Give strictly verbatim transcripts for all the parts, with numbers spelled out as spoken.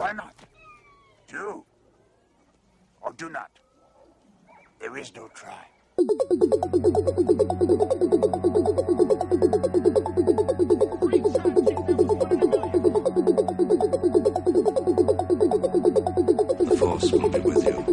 Try not. Do. Or do not. There is no try. The Force will be with you.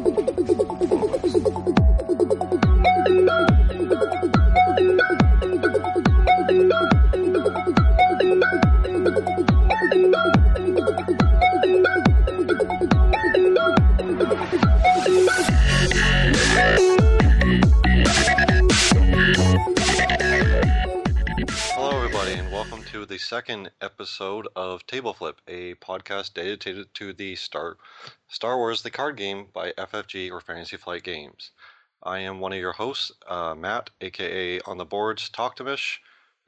The second episode of Table Flip, a podcast dedicated to the Star Star Wars the Card Game by F F G or Fantasy Flight Games. I am one of your hosts, uh, Matt, aka on the boards Talktamish,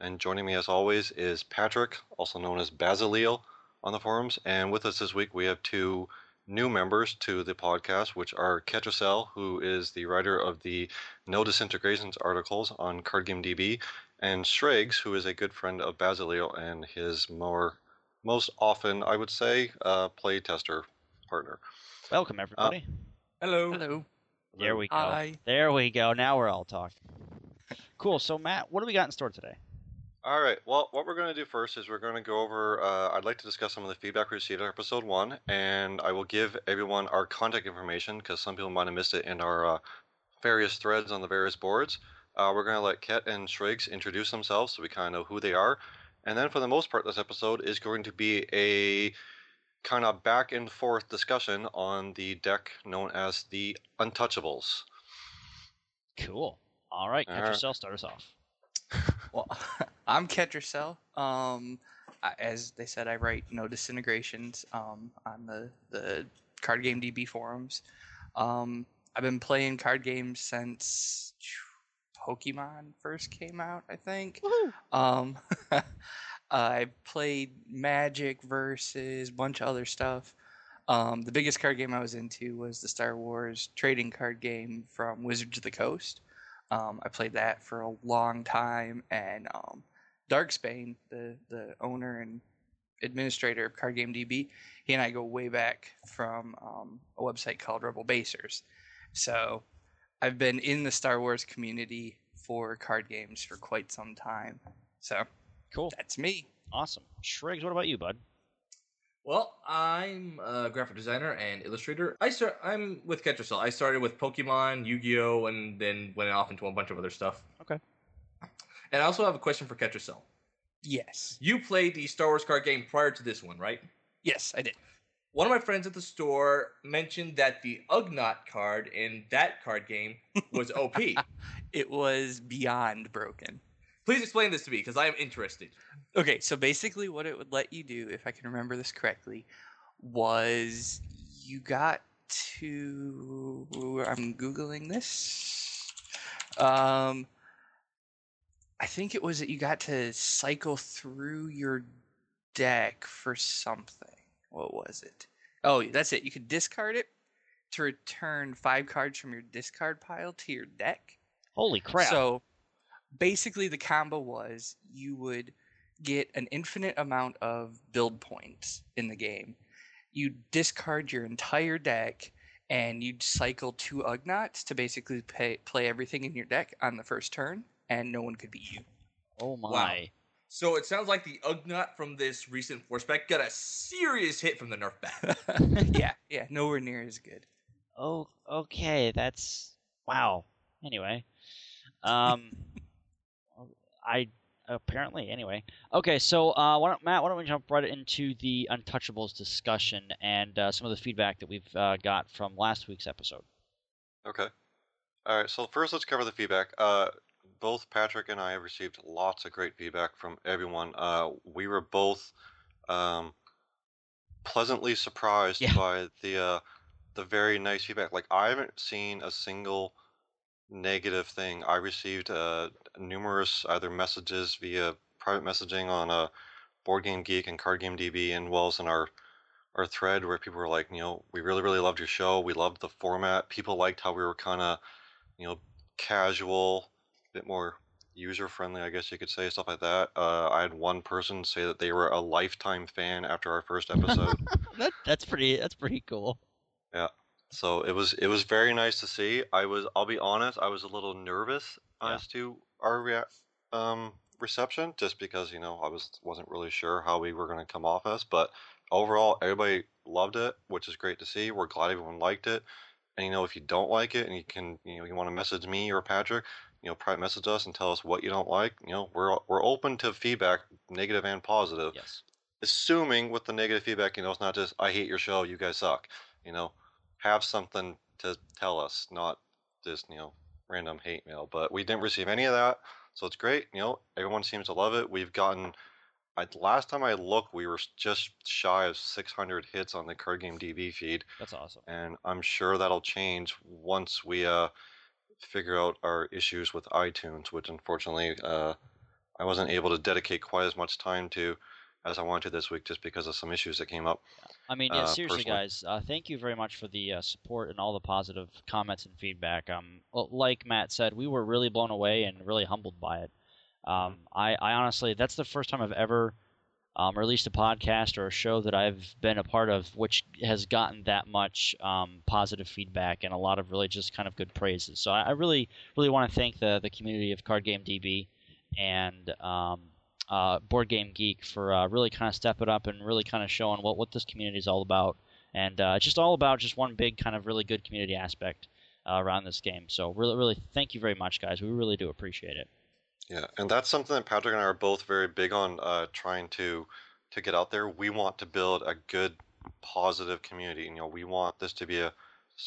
and joining me as always is Patrick, also known as Basileel on the forums, and with us this week we have two new members to the podcast, which are Ketrasel, who is the writer of the No Disintegrations articles on Card Game D B, and Shriggs, who is a good friend of Basileel and his more, most often, I would say, uh, play tester partner. Welcome, everybody. Uh, hello. Hello. There we go. Hi. There we go. Now we're all talking. Cool. So, Matt, what do we got in store today? All right. Well, what we're going to do first is we're going to go over, uh, I'd like to discuss some of the feedback we received on episode one, and I will give everyone our contact information because some people might have missed it in our uh, various threads on the various boards. Uh, we're going to let Ket and Shriggs introduce themselves so we kind of know who they are. And then for the most part, this episode is going to be a kind of back and forth discussion on the deck known as the Untouchables. Cool. All right. Ketrasel, start us off. Well, I'm Ketrasel. Um, as they said, I write No Disintegrations um, on the, the Card Game D B forums. Um, I've been playing card games since Pokemon first came out, I think. Um, I played Magic versus a bunch of other stuff. Um, the biggest card game I was into was the Star Wars trading card game from Wizards of the Coast. Um, I played that for a long time, and um, Darksbane, the, the owner and administrator of Card Game D B, he and I go way back from um, a website called Rebel Basers. So I've been in the Star Wars community for card games for quite some time. So, cool. That's me. Awesome. Shriggs, what about you, bud? Well, I'm a graphic designer and illustrator. I start, I'm with Ketrasel. I started with Pokemon, Yu-Gi-Oh, and then went off into a bunch of other stuff. Okay. And I also have a question for Ketrasel. Yes. You played the Star Wars card game prior to this one, right? Yes, I did. One of my friends at the store mentioned that the Ugnaught card in that card game was O P. It was beyond broken. Please explain this to me, because I am interested. Okay, so basically what it would let you do, if I can remember this correctly, was you got to... I'm Googling this. Um, I think it was that you got to cycle through your deck for something. What was it? Oh, that's it. You could discard it to return five cards from your discard pile to your deck. Holy crap. So basically the combo was you would get an infinite amount of build points in the game. You'd discard your entire deck, and you'd cycle two Ugnaughts to basically pay, play everything in your deck on the first turn, and no one could beat you. Oh, my. Wow. So it sounds like the Ugnaught from this recent Force pack got a serious hit from the Nerf bat. yeah, yeah, nowhere near as good. Oh, okay, that's... Wow. Anyway. Um, I... Apparently, anyway. Okay, so, uh, why don't, Matt, why don't we jump right into the Untouchables discussion and uh, some of the feedback that we've uh, got from last week's episode. Okay. All right, so first let's cover the feedback. Uh... Both Patrick and I have received lots of great feedback from everyone. Uh, we were both um, pleasantly surprised yeah. by the uh, the very nice feedback. Like, I haven't seen a single negative thing. I received uh, numerous either messages via private messaging on uh, Board Game Geek and Card Game D B, and well as in our our thread where people were like, you know, we really really loved your show. We loved the format. People liked how we were kind of, you know, casual. Bit more user-friendly, I guess you could say, stuff like that. Uh, I had one person say that they were a lifetime fan after our first episode. that, that's pretty. That's pretty cool. Yeah. So it was. It was very nice to see. I was. I'll be honest. I was a little nervous yeah. as to our rea- um, reception, just because you know I was wasn't really sure how we were going to come off as. But overall, everybody loved it, which is great to see. We're glad everyone liked it. And you know, if you don't like it, and you can, you know, you want to message me or Patrick, you know, private message us and tell us what you don't like. You know, we're we're open to feedback, negative and positive. Yes. Assuming with the negative feedback, you know, it's not just I hate your show, you guys suck. You know, have something to tell us, not just you know random hate mail. But we didn't receive any of that, so it's great. You know, everyone seems to love it. We've gotten. I, last time I looked, we were just shy of six hundred hits on the Card Game D B feed. That's awesome. And I'm sure that'll change once we uh, figure out our issues with iTunes, which unfortunately uh, I wasn't able to dedicate quite as much time to as I wanted to this week just because of some issues that came up. I mean, yeah, uh, seriously, personally. guys, uh, thank you very much for the uh, support and all the positive comments and feedback. Um, like Matt said, we were really blown away and really humbled by it. Um, I, I honestly, that's the first time I've ever um, released a podcast or a show that I've been a part of, which has gotten that much um, positive feedback and a lot of really just kind of good praises. So I, I really, really want to thank the the community of Card Game D B and um, uh, Board Game Geek for uh, really kind of stepping up and really kind of showing what, what this community is all about. And uh, just all about just one big kind of really good community aspect uh, around this game. So really, really thank you very much, guys. We really do appreciate it. Yeah, and that's something that Patrick and I are both very big on uh, trying to to get out there. We want to build a good, positive community. You know, we want this to be a,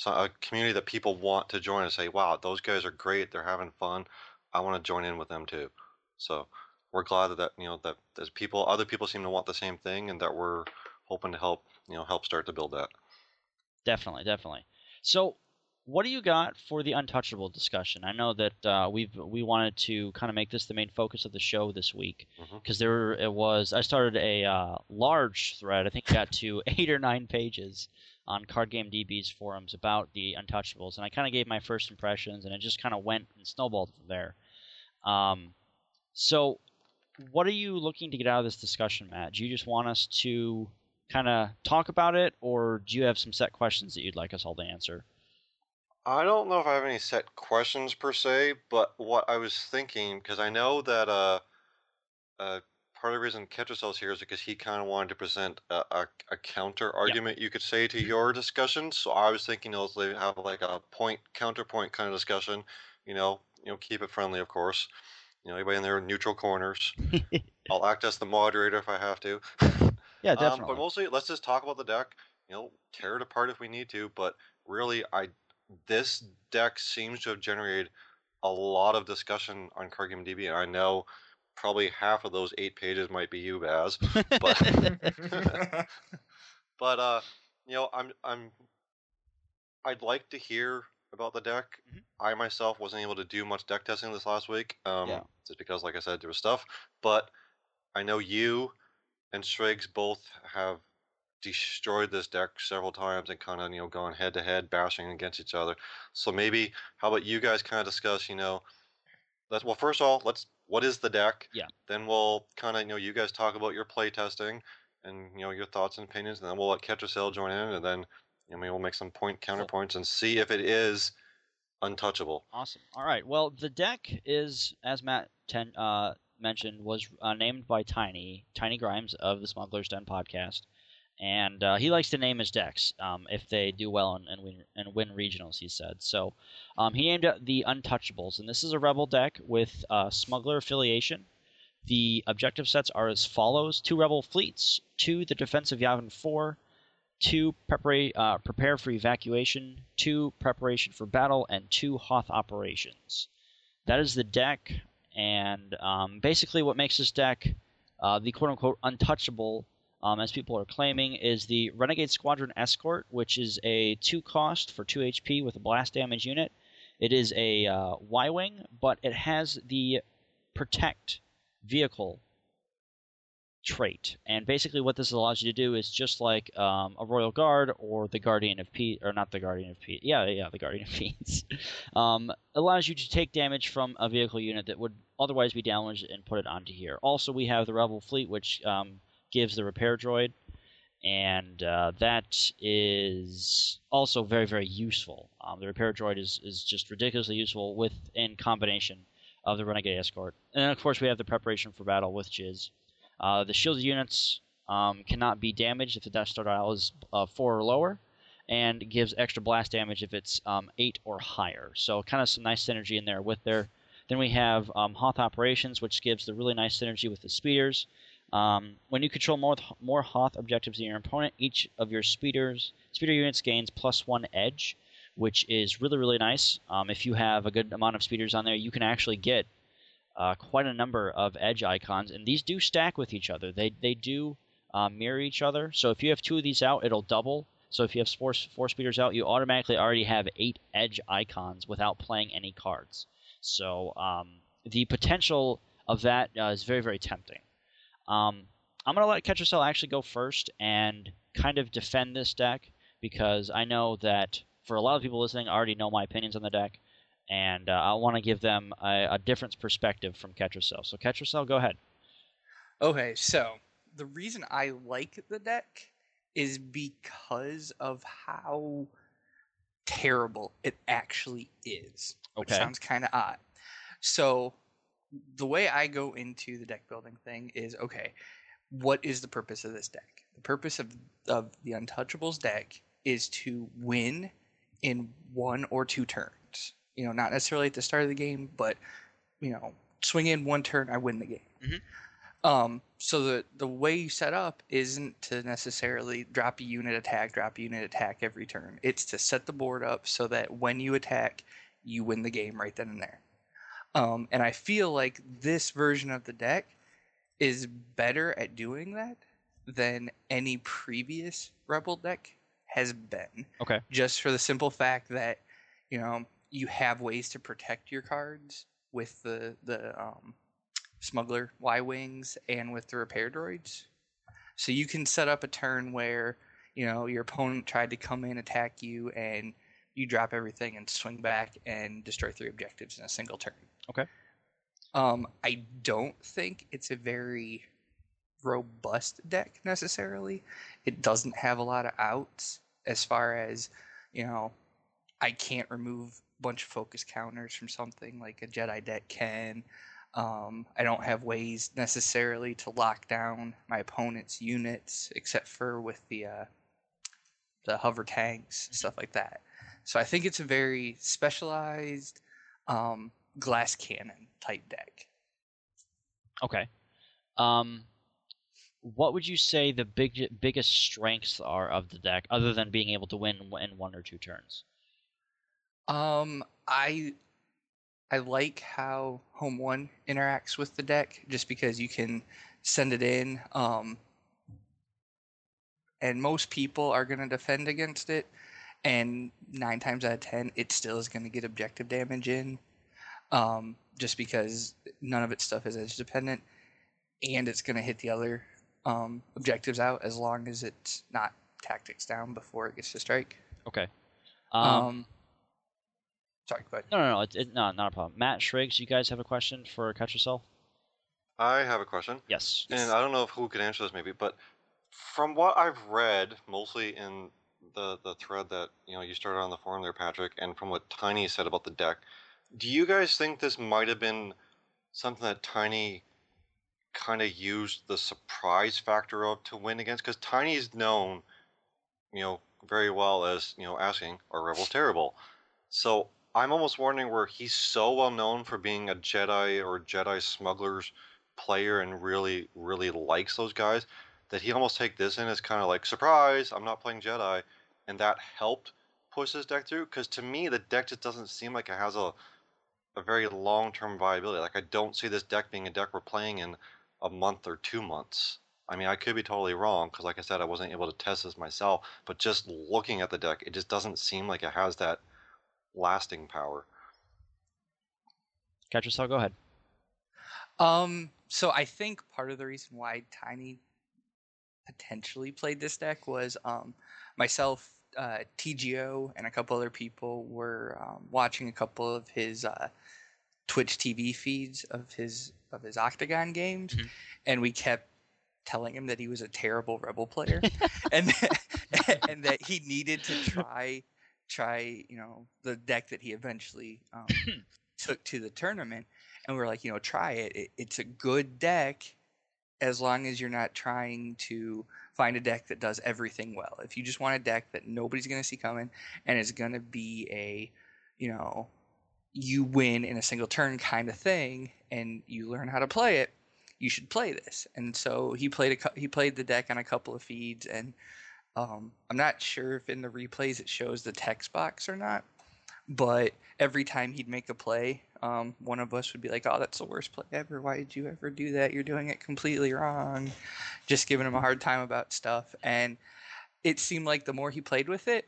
a community that people want to join and say, wow, those guys are great. They're having fun. I want to join in with them too. So we're glad that, that you know, that there's people, other people seem to want the same thing and that we're hoping to help, you know, help start to build that. Definitely, definitely. So what do you got for the Untouchable discussion? I know that uh, we've we wanted to kind of make this the main focus of the show this week because mm-hmm. there it was. I started a uh, large thread. I think it got to eight or nine pages on Card Game D B's forums about the Untouchables, and I kind of gave my first impressions, and it just kind of went and snowballed from there. Um, so, what are you looking to get out of this discussion, Matt? Do you just want us to kind of talk about it, or do you have some set questions that you'd like us all to answer? I don't know if I have any set questions per se, but what I was thinking, because I know that uh, uh, part of the reason Ketrasel's here is because he kind of wanted to present a, a, a counter argument, yeah. you could say, to your discussion. So I was thinking, you know, let's have like a point counterpoint kind of discussion. You know, you know, keep it friendly, of course. You know, anybody in their neutral corners. I'll act as the moderator if I have to. Yeah, definitely. Um, but mostly, let's just talk about the deck. You know, tear it apart if we need to. But really, I. This deck seems to have generated a lot of discussion on Card Game D B, and I know probably half of those eight pages might be you, Baz. But, but uh, you know, I'm I'm I'd like to hear about the deck. Mm-hmm. I myself wasn't able to do much deck testing this last week, um, yeah. just because, like I said, there was stuff. But I know you and Shriggs both have destroyed this deck several times and kind of, you know, gone head to head bashing against each other. So maybe how about you guys kind of discuss, you know, that's well, first of all, let's, what is the deck? Yeah. Then we'll kind of, you know, you guys talk about your play testing and, you know, your thoughts and opinions, and then we'll let Ketrasel join in, and then, you know, maybe we'll make some point counterpoints and see if it is untouchable. Awesome. All right. Well, the deck is, as Matt ten, uh, mentioned, was uh, named by Tiny, Tiny Grimes of the Smuggler's Den podcast. And uh, he likes to name his decks um, if they do well and, and, win, and win regionals, he said. So um, he named it the Untouchables. And this is a Rebel deck with uh, Smuggler affiliation. The objective sets are as follows. Two Rebel Fleets, two the Defense of Yavin four, two prepara- uh, Prepare for Evacuation, two Preparation for Battle, and two Hoth Operations. That is the deck. And um, basically what makes this deck uh, the quote-unquote untouchable, Um, as people are claiming, is the Renegade Squadron Escort, which is a two cost for two H P with a blast damage unit. It is a uh, Y-Wing, but it has the Protect vehicle trait. And basically what this allows you to do is just like um, a Royal Guard or the Guardian of Peace, or not the Guardian of Peace, yeah, yeah, the Guardian of Peace, um, allows you to take damage from a vehicle unit that would otherwise be damaged and put it onto here. Also, we have the Rebel Fleet, which um, gives the Repair Droid, and uh, that is also very, very useful. Um, the Repair Droid is, is just ridiculously useful with in combination of the Renegade Escort. And then, of course, we have the Preparation for Battle with Jizz. Uh, the shielded units um, cannot be damaged if the Death Star dial is uh, four or lower, and gives extra blast damage if it's um, eight or higher. So kind of some nice synergy in there with their... Then we have um, Hoth Operations, which gives the really nice synergy with the speeders. Um, when you control more, more Hoth objectives than your opponent, each of your speeders, speeder units gains plus one edge, which is really, really nice. Um, if you have a good amount of speeders on there, you can actually get Uh, quite a number of edge icons, and these do stack with each other. They they do uh, mirror each other. So if you have two of these out, it'll double. So if you have four, four speeders out, you automatically already have eight edge icons without playing any cards. So um, the potential of that uh, is very, very tempting. Um, I'm going to let Ketrasel actually go first and kind of defend this deck, because I know that for a lot of people listening, I already know my opinions on the deck. And uh, I want to give them a, a different perspective from Ketrasel. So Ketrasel, go ahead. Okay, so the reason I like the deck is because of how terrible it actually is. Which okay. sounds kind of odd. So the way I go into the deck building thing is, okay, what is the purpose of this deck? The purpose of, of the Untouchables deck is to win in one or two turns. You know, not necessarily at the start of the game, but, you know, swing in one turn, I win the game. Mm-hmm. Um, so the, the way you set up isn't to necessarily drop a unit attack, drop a unit attack every turn. It's to set the board up so that when you attack, you win the game right then and there. Um, and I feel like this version of the deck is better at doing that than any previous Rebel deck has been. Okay. Just for the simple fact that, you know... you have ways to protect your cards with the the um, Smuggler Y-Wings and with the Repair Droids. So you can set up a turn where, you know, your opponent tried to come in, attack you, and you drop everything and swing back and destroy three objectives in a single turn. Okay. Um, I don't think it's a very robust deck necessarily. It doesn't have a lot of outs as far as, you know, I can't remove... bunch of focus counters from something like a Jedi deck can. Um, I don't have ways necessarily to lock down my opponent's units, except for with the uh, the hover tanks, stuff like that. So I think it's a very specialized um, glass cannon type deck. Okay. Um, what would you say the big biggest strengths are of the deck, other than being able to win in one or two turns? Um, I I like how Home One interacts with the deck, just because you can send it in, um, and most people are going to defend against it, and nine times out of ten, it still is going to get objective damage in, um, just because none of its stuff is edge dependent, and it's going to hit the other um, objectives out as long as it's not tactics down before it gets to strike. Okay. Um... um Sorry, go ahead. No, no, no, it, it, no, not a problem. Matt, Shriggs, you guys have a question for Ketrasel? I have a question. Yes. And I don't know if who could answer this maybe, but from what I've read, mostly in the, the thread that you know you started on the forum there, Patrick, and from what Tiny said about the deck, do you guys think this might have been something that Tiny kind of used the surprise factor of to win against? Because Tiny's known, you know, very well as, you know, asking, are Rebels terrible? So... I'm almost wondering where he's so well known for being a Jedi or Jedi smugglers player and really, really likes those guys, that he almost take this in as kind of like, surprise, I'm not playing Jedi, and that helped push this deck through. Because to me, the deck just doesn't seem like it has a a very long-term viability. Like, I don't see this deck being a deck we're playing in a month or two months. I mean, I could be totally wrong, because like I said, I wasn't able to test this myself, but just looking at the deck, it just doesn't seem like it has that lasting power. Ketrasel, go ahead. Um, so I think part of the reason why Tiny potentially played this deck was um, myself, uh, T G O, and a couple other people were um, watching a couple of his uh, Twitch T V feeds of his of his Octagon games, mm-hmm. and we kept telling him that he was a terrible Rebel player, and that, and that he needed to try try you know the deck that he eventually um, took to the tournament. And we were like, you know, try it. it. It's a good deck as long as you're not trying to find a deck that does everything well. If you just want a deck that nobody's going to see coming and is going to be a, you know, you win in a single turn kind of thing and you learn how to play it, you should play this. And so he played a, he played the deck on a couple of feeds, and um, I'm not sure if in the replays it shows the text box or not, but every time he'd make a play, Um, one of us would be like, oh, that's the worst play ever. Why did you ever do that? You're doing it completely wrong. Just giving him a hard time about stuff. And it seemed like the more he played with it,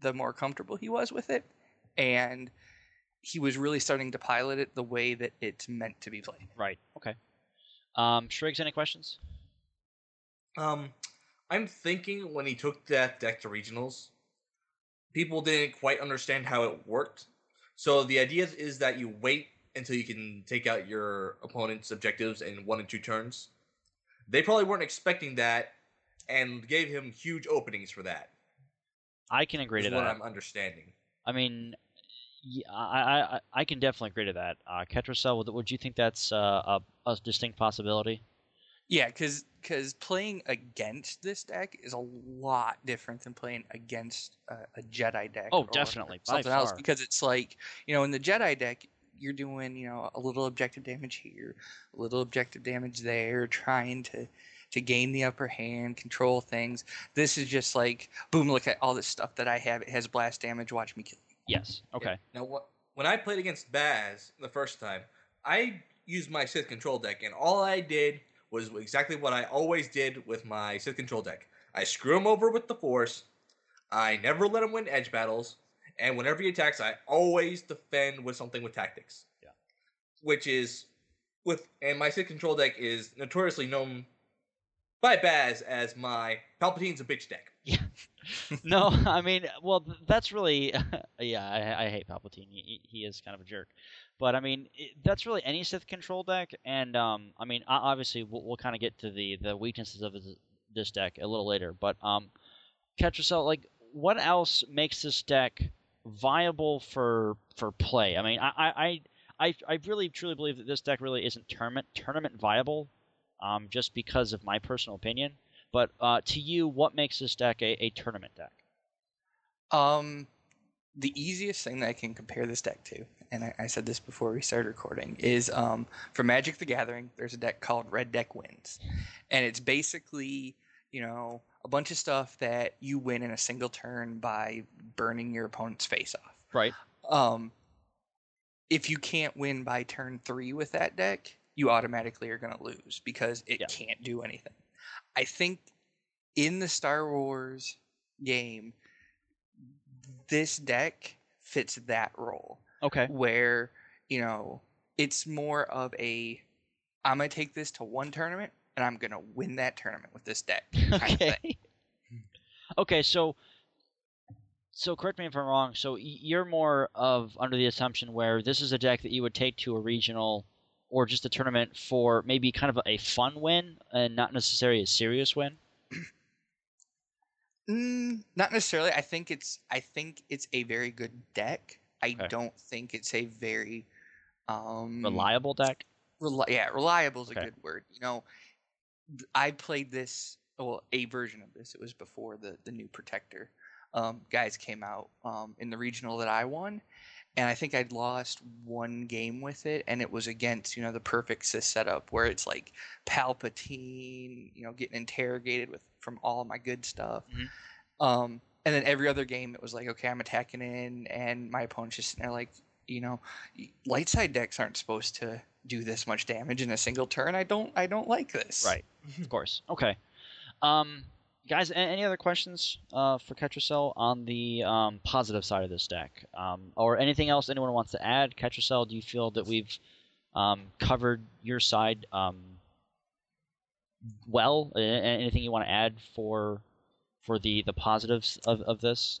the more comfortable he was with it. And he was really starting to pilot it the way that it's meant to be played. Right. Okay. Um, Shriggs, any questions? Um, I'm thinking when he took that deck to regionals, people didn't quite understand how it worked. So the idea is that you wait until you can take out your opponent's objectives in one and two turns. They probably weren't expecting that and gave him huge openings for that. I can agree to that. That's what I'm understanding. I mean, yeah, I, I I can definitely agree to that. Uh, Ketrasel, would you think that's uh, a, a distinct possibility? Yeah, because because playing against this deck is a lot different than playing against a, a Jedi deck. Oh, or definitely. Something By else far. Because it's like, you know, in the Jedi deck, you're doing, you know, a little objective damage here, a little objective damage there, trying to, to gain the upper hand, control things. This is just like, boom, look at all this stuff that I have. It has blast damage. Watch me kill it. Yes. Okay. Yeah. Now, wh- when I played against Baz the first time, I used my Sith Control deck, and all I did was exactly what I always did with my Sith Control deck. I screw him over with the Force. I never let him win edge battles. And whenever he attacks, I always defend with something with tactics. Yeah. Which is... with And my Sith Control deck is notoriously known by Baz as my Palpatine's a bitch deck. Yeah. No, I mean, well, that's really... yeah, I, I hate Palpatine. He, he is kind of a jerk. But, I mean, it, that's really any Sith Control deck, and, um, I mean, obviously, we'll, we'll kind of get to the, the weaknesses of this, this deck a little later, but, um, Ketrasel, like, what else makes this deck viable for for play? I mean, I I, I, I really, truly believe that this deck really isn't tournament, tournament viable, um, just because of my personal opinion, but uh, to you, what makes this deck a, a tournament deck? Um... The easiest thing that I can compare this deck to, and I, I said this before we started recording, is um, for Magic the Gathering, there's a deck called Red Deck Wins. And it's basically, you know, a bunch of stuff that you win in a single turn by burning your opponent's face off. Right. Um, if you can't win by turn three with that deck, you automatically are going to lose because it yeah. can't do anything. I think in the Star Wars game, this deck fits that role. Okay. Where, you know, it's more of a, I'm going to take this to one tournament, and I'm going to win that tournament with this deck. Okay. Okay, so, so correct me if I'm wrong, so you're more of under the assumption where this is a deck that you would take to a regional or just a tournament for maybe kind of a fun win and not necessarily a serious win? Mm, not necessarily. I think it's I think it's a very good deck. I okay. don't think it's a very um, reliable deck. Reli- yeah, reliable is okay. a good word. You know, I played this well, a version of this. It was before the the new Protector um, guys came out um, in the regional that I won, and I think I'd lost one game with it, and it was against you know the perfect Sith setup where it's like Palpatine, you know, getting interrogated with. From all my good stuff. Mm-hmm. Um, and then every other game, it was like, okay, I'm attacking in, and my opponent's just sitting there like, you know, light side decks aren't supposed to do this much damage in a single turn. I don't I don't like this. Right, of course. Okay. Um, guys, any other questions uh, for Ketrasel on the um, positive side of this deck? Um, or anything else anyone wants to add? Ketrasel, do you feel that we've um, covered your side um, well. Anything you want to add for for the, the positives of, of this?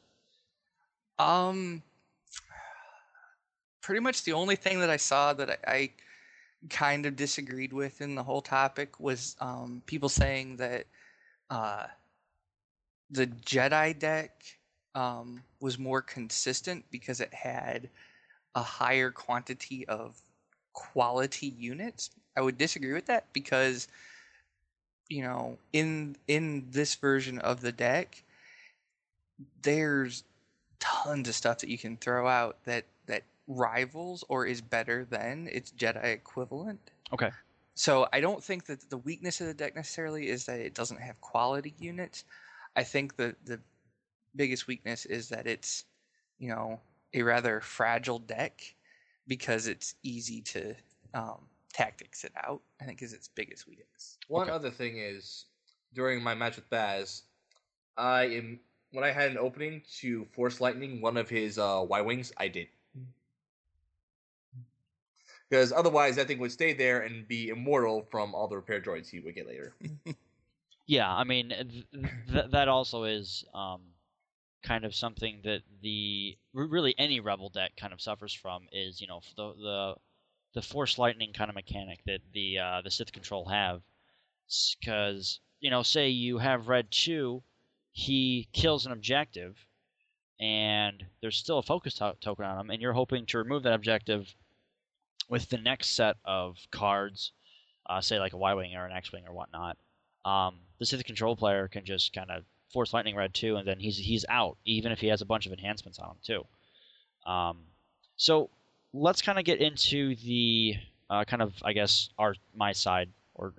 Um, pretty much the only thing that I saw that I, I kind of disagreed with in the whole topic was um, people saying that uh, the Jedi deck um, was more consistent because it had a higher quantity of quality units. I would disagree with that because, you know, in in this version of the deck, there's tons of stuff that you can throw out that, that rivals or is better than its Jedi equivalent. Okay. So I don't think that the weakness of the deck necessarily is that it doesn't have quality units. I think the, the biggest weakness is that it's, you know, a rather fragile deck because it's easy to um, tactics it out, I think, is its biggest weakness. One okay. other thing is, during my match with Baz, I am, when I had an opening to Force Lightning one of his uh, Y-Wings, I did. Because otherwise that thing would stay there and be immortal from all the repair droids he would get later. Yeah, I mean, th- th- that also is... Um... kind of something that the really any rebel deck kind of suffers from is, you know, the the, the Force Lightning kind of mechanic that the uh, the Sith Control have, because, you know, say you have Red Chew, he kills an objective, and there's still a focus to- token on him, and you're hoping to remove that objective with the next set of cards, uh, say like a Y-Wing or an X-Wing or whatnot. Um, the Sith Control player can just kind of Force Lightning Red two, and then he's he's out, even if he has a bunch of enhancements on him, too. Um, so let's kind of get into the uh, kind of, I guess, our my side, or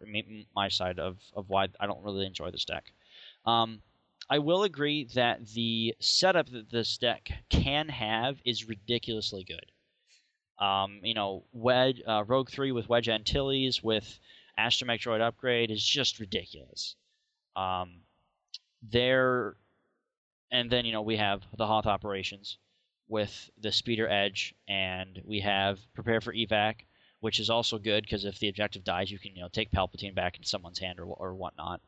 my side of, of why I don't really enjoy this deck. Um, I will agree that the setup that this deck can have is ridiculously good. Um, you know, Wedge, uh, Rogue three with Wedge Antilles, with Astromech Droid Upgrade is just ridiculous. Um... There, and then, you know, we have the Hoth Operations with the Speeder Edge, and we have Prepare for Evac, which is also good because if the objective dies, you can, you know, take Palpatine back into someone's hand or or whatnot.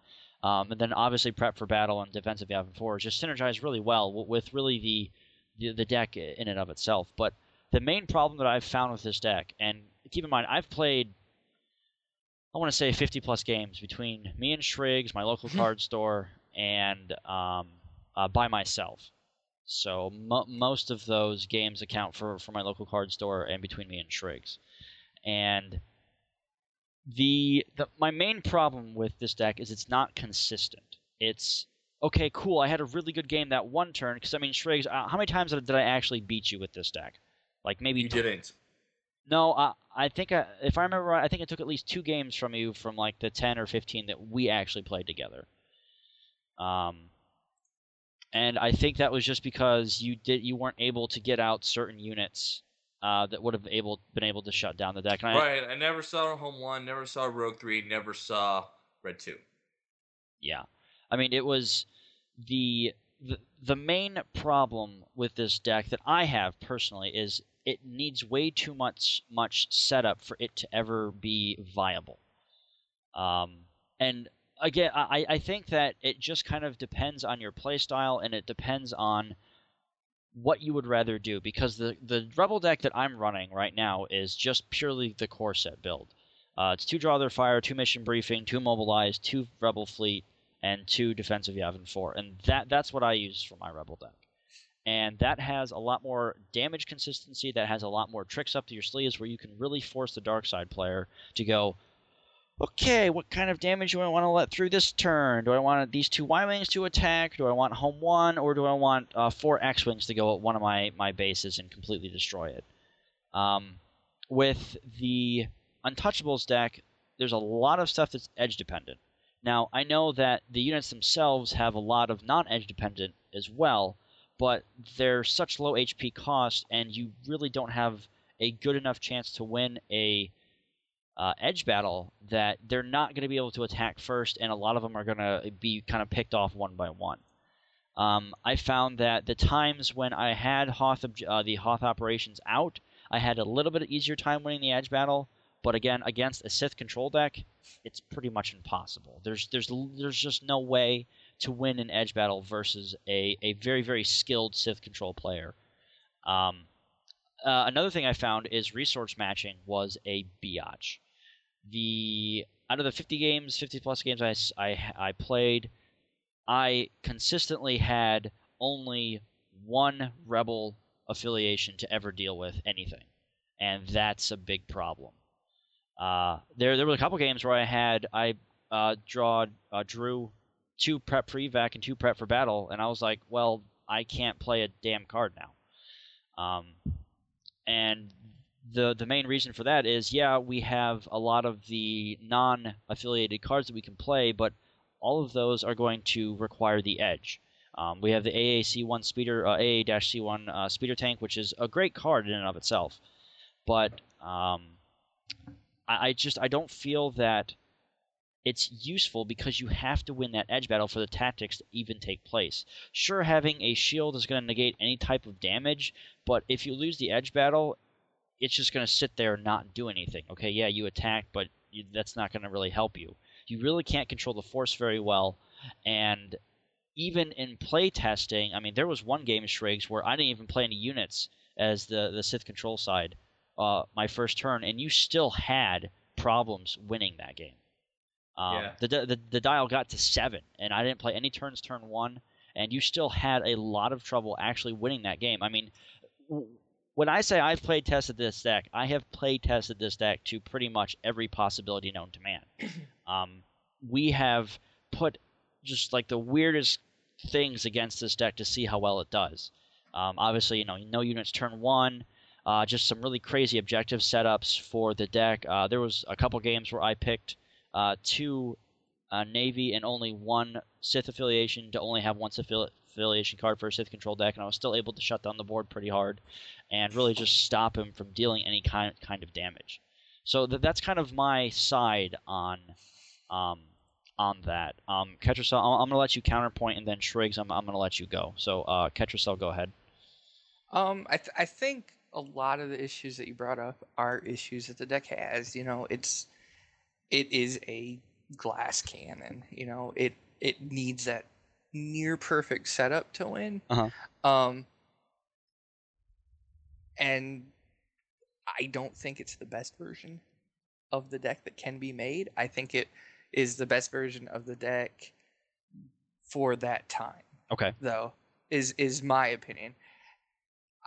Um, and then obviously Prep for Battle and Defensive Yavin four just synergize really well with really the, the the deck in and of itself. But the main problem that I've found with this deck, and keep in mind, I've played, I want to say fifty plus games between me and Shriggs, my local card store, and um, uh, by myself. So mo- most of those games account for, for my local card store and between me and Shriggs. And the, the my main problem with this deck is it's not consistent. It's, okay, cool, I had a really good game that one turn, because, I mean, Shriggs, uh, how many times did I actually beat you with this deck? Like, maybe... You didn't. No, I, I think, I, if I remember right, I think I took at least two games from you from, like, the ten or fifteen that we actually played together. Um, and I think that was just because you did you weren't able to get out certain units uh, that would have able been able to shut down the deck. And right, I, I never saw Home One, never saw Rogue Three, never saw Red Two. Yeah, I mean it was the, the the main problem with this deck that I have personally is it needs way too much much setup for it to ever be viable. Um, and Again, I, I think that it just kind of depends on your playstyle, and it depends on what you would rather do, because the, the Rebel deck that I'm running right now is just purely the core set build. Uh, it's two Draw Their Fire, two Mission Briefing, two Mobilize, two Rebel Fleet, and two Defensive Yavin four, and that that's what I use for my Rebel deck. And that has a lot more damage consistency, that has a lot more tricks up to your sleeves where you can really force the dark side player to go, okay, what kind of damage do I want to let through this turn? Do I want these two Y-Wings to attack? Do I want Home One? Or do I want uh, four X-Wings to go at one of my, my bases and completely destroy it? Um, with the Untouchables deck, there's a lot of stuff that's edge-dependent. Now, I know that the units themselves have a lot of non-edge-dependent as well, but they're such low H P cost, and you really don't have a good enough chance to win a... Uh, edge battle that they're not going to be able to attack first, and a lot of them are going to be kind of picked off one by one. Um, I found that the times when I had Hoth, uh, the Hoth Operations out, I had a little bit easier time winning the edge battle, But again, against a Sith control deck, it's pretty much impossible. There's there's there's just no way to win an edge battle versus a, a very, very skilled Sith control player. Um, uh, another thing I found is resource matching was a biatch. The out of the fifty games, fifty plus games I, I, I played, I consistently had only one Rebel affiliation to ever deal with anything, and that's a big problem. Uh, there, there were a couple games where I had I uh, drawed, uh, drew two prep for evac and two prep for battle, and I was like, well, I can't play a damn card now. Um, and the the main reason for that is, yeah, we have a lot of the non-affiliated cards that we can play, but all of those are going to require the edge. Um, we have the A A C one speeder, uh, A A C one uh, speeder tank, which is a great card in and of itself, but um, I, I just I don't feel that it's useful because you have to win that edge battle for the tactics to even take place. Sure, having a shield is going to negate any type of damage, but if you lose the edge battle, it's just going to sit there and not do anything. Okay, yeah, you attack, but you, that's not going to really help you. You really can't control the force very well, and even in play testing, I mean, there was one game, Shriggs, where I didn't even play any units as the, the Sith control side uh, my first turn, and you still had problems winning that game. Um, yeah. the, the the dial got to seven, and I didn't play any turns turn one, and you still had a lot of trouble actually winning that game. I mean, when I say I've play tested this deck, I have play tested this deck to pretty much every possibility known to man. um, we have put just like the weirdest things against this deck to see how well it does. Um, obviously, you know, no units turn one, uh, just some really crazy objective setups for the deck. Uh, there was a couple games where I picked uh, two uh, Navy and only one Sith affiliation to only have one Sith affiliation card for a Sith control deck, and I was still able to shut down the board pretty hard and really just stop him from dealing any kind kind of damage. So th- that's kind of my side on... Um, on that. Um, Ketrasel, I'm, I'm going to let you counterpoint, and then Shriggs, I'm, I'm going to let you go. So, uh, Ketrasel, go ahead. Um, I, th- I think a lot of the issues that you brought up are issues that the deck has. You know, it's it is a glass cannon. You know, it, it needs that near-perfect setup to win. Uh-huh. Um, and I don't think it's the best version of the deck that can be made. I think it is the best version of the deck for that time. Okay. Though, is is my opinion.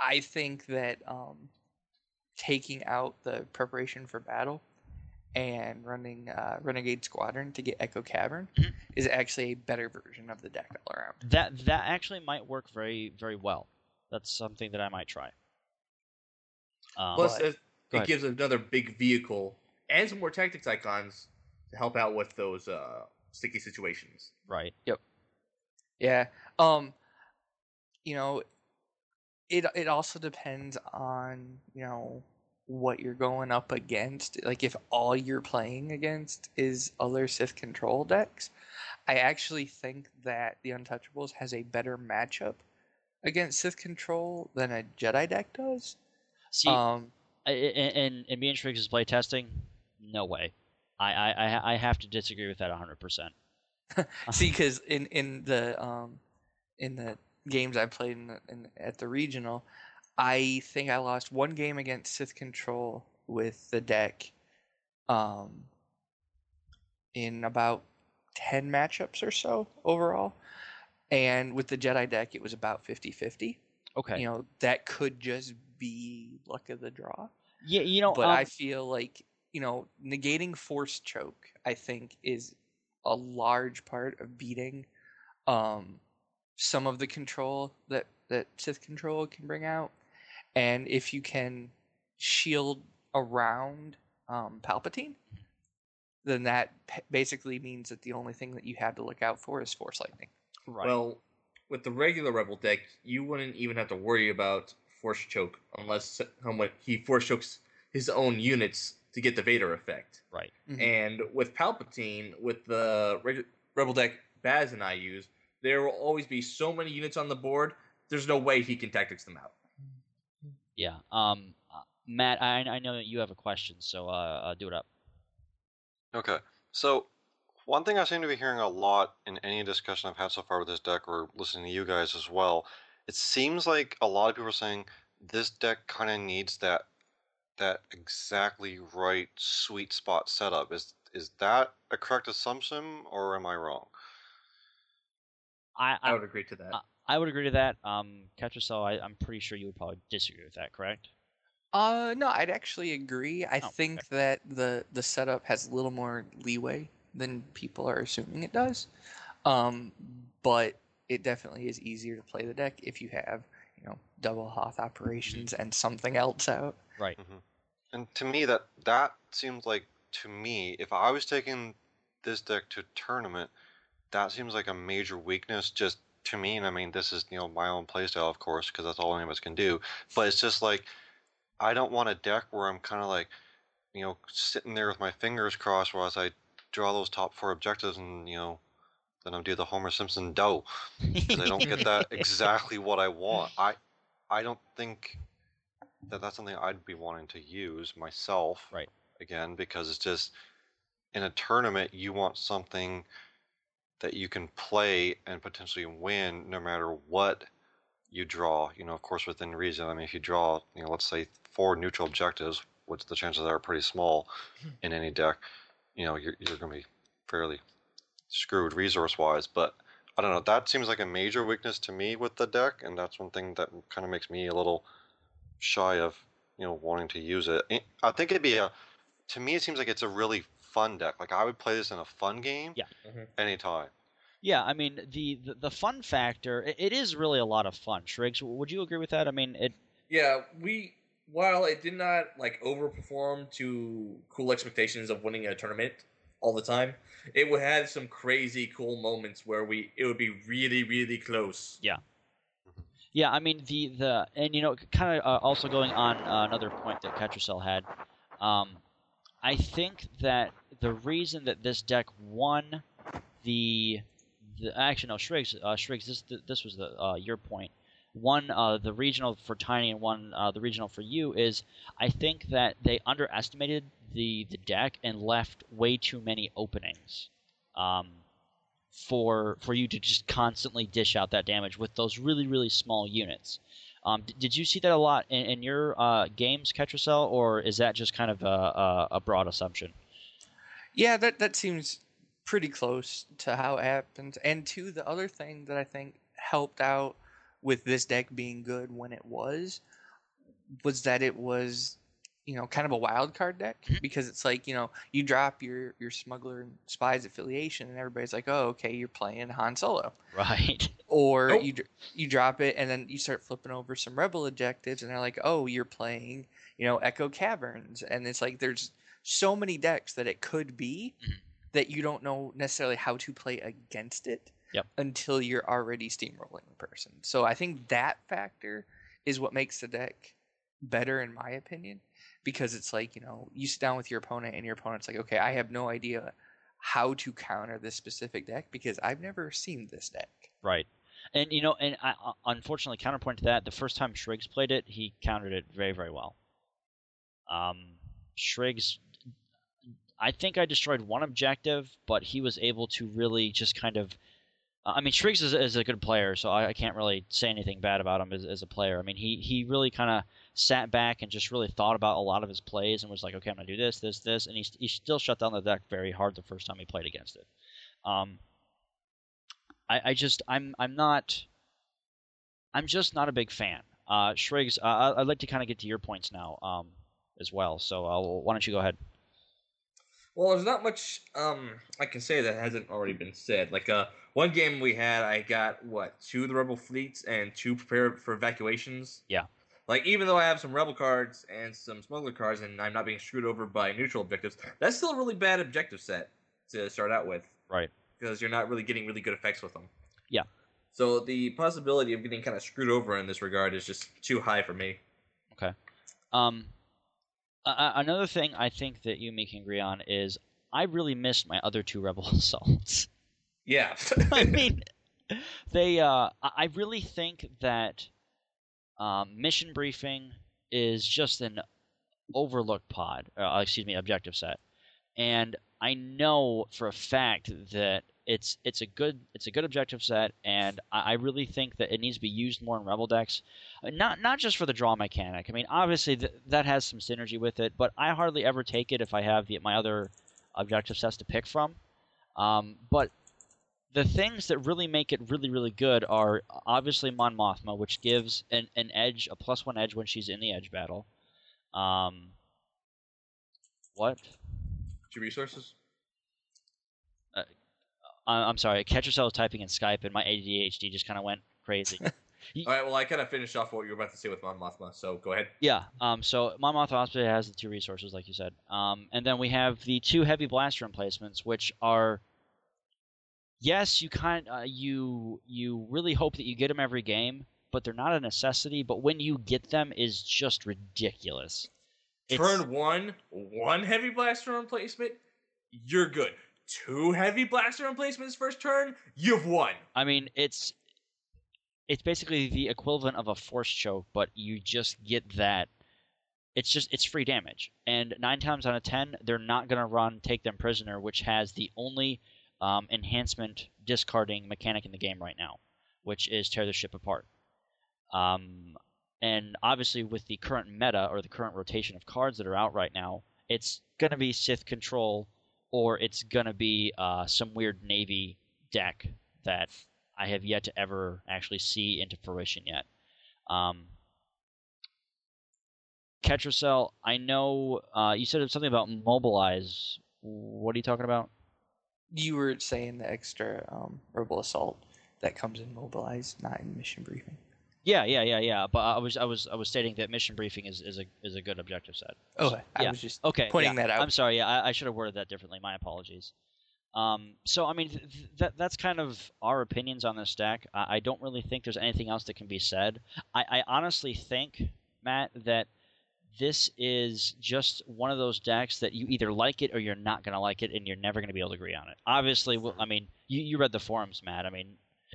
I think that um, taking out the preparation for battle and running uh, Renegade Squadron to get Echo Cavern mm-hmm. is actually a better version of the deck all around. That that actually might work very, very well. That's something that I might try. Um, Plus, it, it gives another big vehicle and some more tactics icons to help out with those uh, sticky situations. Right. Yep. Yeah. Um, you know, it it also depends on, you know, what you're going up against. Like, if all you're playing against is other Sith control decks, I actually think that the Untouchables has a better matchup against Sith control than a Jedi deck does. See, um, and, and me and Shriggs is playtesting, no way. I, I I have to disagree with that one hundred percent. See, because in, in the um in the games I played in the, in, at the regional, I think I lost one game against Sith Control with the deck, um, in about ten matchups or so overall, and with the Jedi deck it was about fifty-fifty. Okay, you know, that could just be luck of the draw. Yeah, you know, but um... I feel like, you know, negating Force Choke, I think, is a large part of beating um, some of the control that, that Sith Control can bring out. And if you can shield around um, Palpatine, then that basically means that the only thing that you have to look out for is Force Lightning. Right. Well, with the regular Rebel deck, you wouldn't even have to worry about Force Choke unless he Force Chokes his own units to get the Vader effect. Right. Mm-hmm. And with Palpatine, with the Re- Rebel deck Baz and I use, there will always be so many units on the board, there's no way he can tactics them out. Yeah. Um, Matt, I, I know that you have a question, so uh, uh, do it up. Okay, so one thing I seem to be hearing a lot in any discussion I've had so far with this deck, or listening to you guys as well, it seems like a lot of people are saying this deck kind of needs that that exactly right sweet spot setup. Is is that a correct assumption, or am I wrong? I, I, I would agree to that. I, I would agree to that. Um, Ketrasel, I, I'm pretty sure you would probably disagree with that, correct? Uh, no, I'd actually agree. I oh, think okay. that the, the setup has a little more leeway than people are assuming it does. Um, but it definitely is easier to play the deck if you have, you know, double Hoth Operations and something else out. Right. Mm-hmm. And to me, that, that seems like, to me, if I was taking this deck to tournament, that seems like a major weakness just to me. And I mean, this is, you know, my own playstyle, of course, because that's all any of us can do. But it's just like, I don't want a deck where I'm kind of like, you know, sitting there with my fingers crossed while I draw those top four objectives and, you know, then I'm doing the Homer Simpson dough. Because I don't get that exactly what I want. I I don't think that that's something I'd be wanting to use myself. Right. Again, because it's just, in a tournament, you want something that you can play and potentially win no matter what you draw, you know, of course, within reason. I mean, if you draw, you know, let's say four neutral objectives, which the chances are pretty small in any deck, you know, you're, you're going to be fairly screwed resource-wise. But I don't know, that seems like a major weakness to me with the deck, and that's one thing that kind of makes me a little shy of, you know, wanting to use it. I think it'd be a, to me, it seems like it's a really fun deck. Like, I would play this in a fun game yeah. mm-hmm. anytime. Yeah, I mean, the, the, the fun factor, it, it is really a lot of fun. Shriggs, would you agree with that? I mean, it... Yeah, we... While it did not, like, overperform to cool expectations of winning a tournament all the time, it would have some crazy cool moments where we it would be really, really close. Yeah. Yeah, I mean, the... the and, you know, kind of uh, also going on uh, another point that Ketrasel had, um, I think that the reason that this deck won the... The, actually, no, Shriggs, uh, Shriggs this, this was the, uh, your point. One, uh, the regional for Tiny and one, uh, the regional for you is I think that they underestimated the, the deck and left way too many openings um, for for you to just constantly dish out that damage with those really, really small units. Um, d- did you see that a lot in, in your uh, games, Ketrasel, or is that just kind of a, a broad assumption? Yeah, that, that seems... pretty close to how it happens. And two, the other thing that I think helped out with this deck being good when it was, was that it was, you know, kind of a wild card deck, because it's like, you know, you drop your, your Smuggler and Spies affiliation and everybody's like, oh, okay, you're playing Han Solo. Right. Or oh. you you drop it and then you start flipping over some Rebel objectives and they're like, oh, you're playing, you know, Echo Caverns. And it's like, there's so many decks that it could be. Mm-hmm. That you don't know necessarily how to play against it yep. until you're already steamrolling the person. So I think that factor is what makes the deck better, in my opinion, because it's like, you know, you sit down with your opponent and your opponent's like, okay, I have no idea how to counter this specific deck because I've never seen this deck. Right. And, you know, and I, unfortunately, counterpoint to that, the first time Shriggs played it, he countered it very, very well. Um, Shriggs... I think I destroyed one objective, but he was able to really just kind of... Uh, I mean, Shriggs is, is a good player, so I, I can't really say anything bad about him as, as a player. I mean, he, he really kind of sat back and just really thought about a lot of his plays and was like, okay, I'm going to do this, this, this, and he, he still shut down the deck very hard the first time he played against it. Um, I, I just... I'm I'm not... I'm just not a big fan. Uh, Shriggs, uh, I'd like to kind of get to your points now um, as well, so I'll, why don't you go ahead? Well, there's not much um, I can say that hasn't already been said. Like, uh, one game we had, I got, what, two of the Rebel Fleets and two prepared for evacuations? Yeah. Like, even though I have some Rebel cards and some Smuggler cards and I'm not being screwed over by neutral objectives, that's still a really bad objective set to start out with. Right. Because you're not really getting really good effects with them. Yeah. So the possibility of getting kind of screwed over in this regard is just too high for me. Okay. Um... Uh, another thing I think that you and me can agree on is I really missed my other two Rebel assaults. Yeah. I mean, they. Uh, I really think that um, Mission Briefing is just an Overlook pod, uh, excuse me, objective set, and I know for a fact that it's it's a good it's a good objective set, and I, I really think that it needs to be used more in Rebel decks, not not just for the draw mechanic. I mean, obviously th- that has some synergy with it, but I hardly ever take it if I have the, my other objective sets to pick from. Um, but the things that really make it really, really good are obviously Mon Mothma, which gives an, an edge, a plus one edge when she's in the edge battle. Um, what? Two resources? Uh, I'm sorry. Ketrasel is typing in Skype, and my A D H D just kind of went crazy. All right, well, I kind of finished off what you were about to say with Mon Mothma, so go ahead. Yeah, um, so Mon Mothma has the two resources, like you said. Um, and then we have the two heavy blaster emplacements, which are... Yes, you kind uh, you you really hope that you get them every game, but they're not a necessity. But when you get them, is just ridiculous. It's... Turn one, one heavy blaster emplacement, you're good. Two heavy blaster emplacements first turn, you've won. I mean, it's it's basically the equivalent of a force choke, but you just get that. It's just it's free damage, and nine times out of ten, they're not gonna run take them prisoner, which has the only Um, enhancement discarding mechanic in the game right now, which is tear the ship apart. Um, and obviously with the current meta or the current rotation of cards that are out right now, it's going to be Sith Control, or it's going to be uh, some weird Navy deck that I have yet to ever actually see into fruition yet. Um, Ketrasel, I know uh, you said something about mobilize. What are you talking about? You were saying the extra um, Rebel Assault that comes in Mobilize, not in Mission Briefing. Yeah, yeah, yeah, yeah. But I was, I was, I was stating that Mission Briefing is, is a is a good objective set. Oh, okay. Yeah. I was just okay, pointing yeah. that out. I'm sorry. Yeah, I, I should have worded that differently. My apologies. Um, so I mean, th- that that's kind of our opinions on this deck. I, I don't really think there's anything else that can be said. I, I honestly think, Matt, that this is just one of those decks that you either like it or you're not going to like it, and you're never going to be able to agree on it. Obviously, I mean, you, you read the forums, Matt. I mean,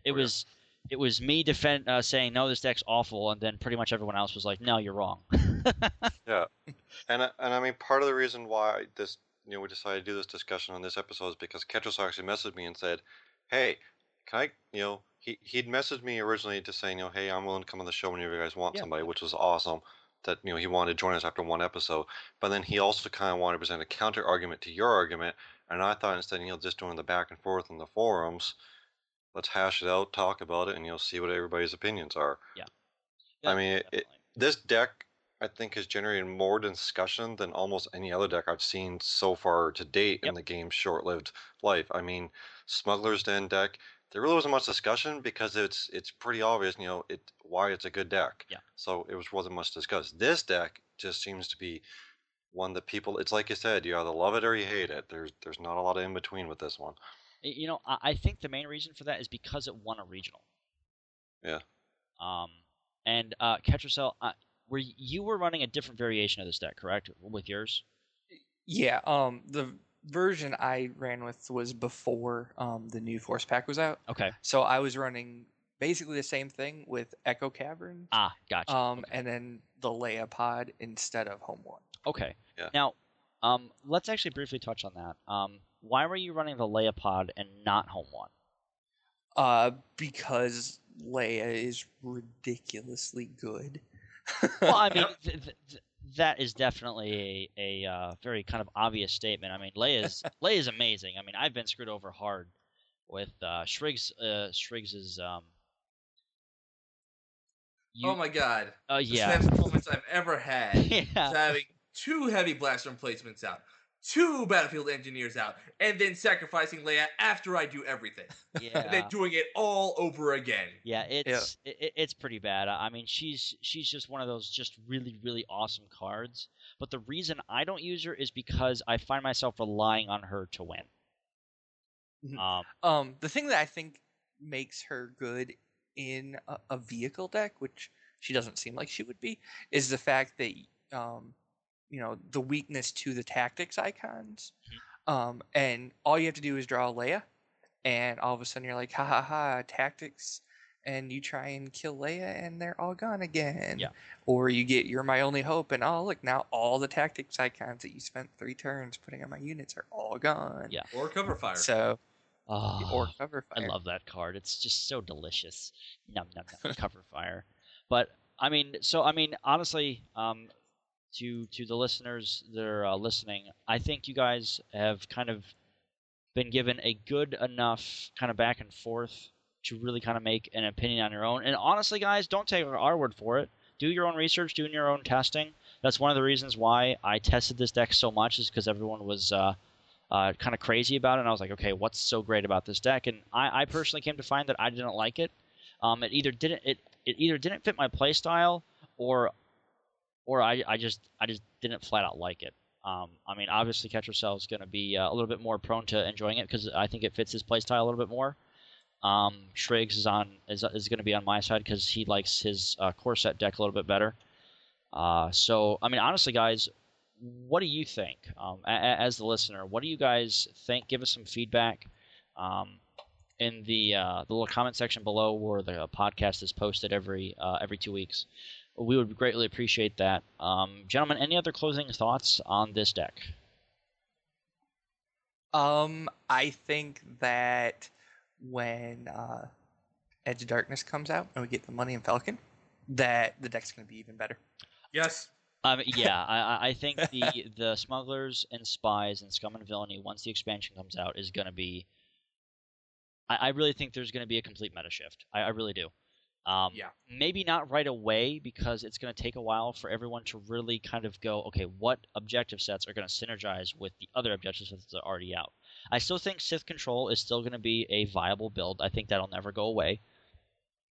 it oh, was yeah. it was me defend uh, saying, no, this deck's awful, and then pretty much everyone else was like, no, you're wrong. yeah. And, and I mean, part of the reason why this, you know, we decided to do this discussion on this episode is because Ketrasel actually messaged me and said, hey, can I, you know, he, he'd messaged me originally to say, you know, hey, I'm willing to come on the show whenever you guys want yeah. somebody, which was awesome. That you know he wanted to join us after one episode, but then he also kind of wanted to present a counter argument to your argument, and I thought instead you know just doing the back and forth in the forums, let's hash it out, talk about it, and you'll know, see what everybody's opinions are. Yeah, yeah I mean it, this deck I think has generated more discussion than almost any other deck I've seen so far to date yep. in the game's short-lived life. I mean, Smuggler's Den deck. There really wasn't much discussion because it's it's pretty obvious, you know, it why it's a good deck. Yeah. So it was, wasn't much discussed. This deck just seems to be one that people. It's like you said, you either love it or you hate it. There's there's not a lot of in between with this one. You know, I think the main reason for that is because it won a regional. Yeah. Um, and uh, Ketrasel, uh, were you were running a different variation of this deck, correct? With yours? Yeah. Um. The. Version I ran with was before um, the new force pack was out. Okay. So I was running basically the same thing with Echo Caverns. Ah, gotcha. Um, okay. And then the Leia pod instead of Home One. Okay. Yeah. Now, um, let's actually briefly touch on that. Um, why were you running the Leia pod and not Home One? Uh, because Leia is ridiculously good. Well, I mean... Th- th- th- That is definitely a, a uh, very kind of obvious statement. I mean, Leia's Leia's amazing. I mean, I've been screwed over hard with uh, Shriggs. Uh, Shriggs's. Um, you... Oh my god! Oh uh, yeah. The best moments I've ever had. Yeah. Is having two heavy blaster emplacements out, two battlefield engineers out, and then sacrificing Leia after I do everything. Yeah. And then doing it all over again. Yeah, it's yeah. It, it's pretty bad. I mean, she's she's just one of those just really, really awesome cards. But the reason I don't use her is because I find myself relying on her to win. Mm-hmm. Um, um, the thing that I think makes her good in a, a vehicle deck, which she doesn't seem like she would be, is the fact that... Um, you know, the weakness to the tactics icons. Mm-hmm. Um, and all you have to do is draw Leia. And all of a sudden you're like, ha ha ha, tactics. and you try and kill Leia and they're all gone again. Yeah. Or you get You're My Only Hope and, oh, look, now all the tactics icons that you spent three turns putting on my units are all gone. Yeah. Or Cover Fire. So, oh, or Cover Fire. I love that card. It's just so delicious. Nom, nom, nom, Cover Fire. But, I mean, so, I mean, honestly, um, to to the listeners that are uh, listening, I think you guys have kind of been given a good enough kind of back and forth to really kind of make an opinion on your own. And honestly, guys, don't take our word for it. Do your own research, do your own testing. That's one of the reasons why I tested this deck so much, is because everyone was uh, uh, kind of crazy about it. And I was like, okay, what's so great about this deck? And I, I personally came to find that I didn't like it. Um, it either didn't it, it either didn't fit my play style, or or I, I just I just didn't flat out like it. Um, I mean, obviously, Ketrasel is going to be uh, a little bit more prone to enjoying it because I think it fits his play style a little bit more. Um, Shriggs is on is is going to be on my side because he likes his uh, core set deck a little bit better. Uh, so, I mean, honestly, guys, what do you think? Um, a- as the listener, what do you guys think? Give us some feedback um, in the uh, the little comment section below where the podcast is posted every uh, every two weeks. We would greatly appreciate that, um, gentlemen. Any other closing thoughts on this deck? Um, I think that. When uh, Edge of Darkness comes out and we get the Millennium Falcon, that the deck's going to be even better. Yes. Um, yeah, I, I think the the Smugglers and Spies and Scum and Villainy, once the expansion comes out, is going to be... I, I really think there's going to be a complete meta shift. I, I really do. Um, yeah. Maybe not right away, because it's going to take a while for everyone to really kind of go, okay, what objective sets are going to synergize with the other objective sets that are already out? I still think Sith Control is still going to be a viable build. I think that'll never go away.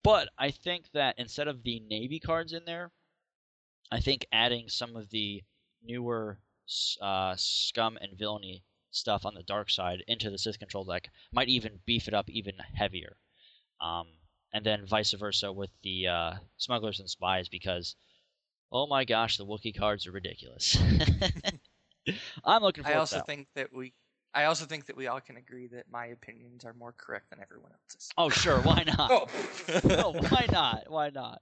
But I think that instead of the Navy cards in there, I think adding some of the newer uh, Scum and Villainy stuff on the dark side into the Sith Control deck might even beef it up even heavier. Um, and then vice versa with the uh, Smugglers and Spies, because, oh my gosh, the Wookiee cards are ridiculous. I'm looking forward to I also to that think one. that we... I also think that we all can agree that my opinions are more correct than everyone else's. Oh, sure. Why not? oh. no, why not? Why not?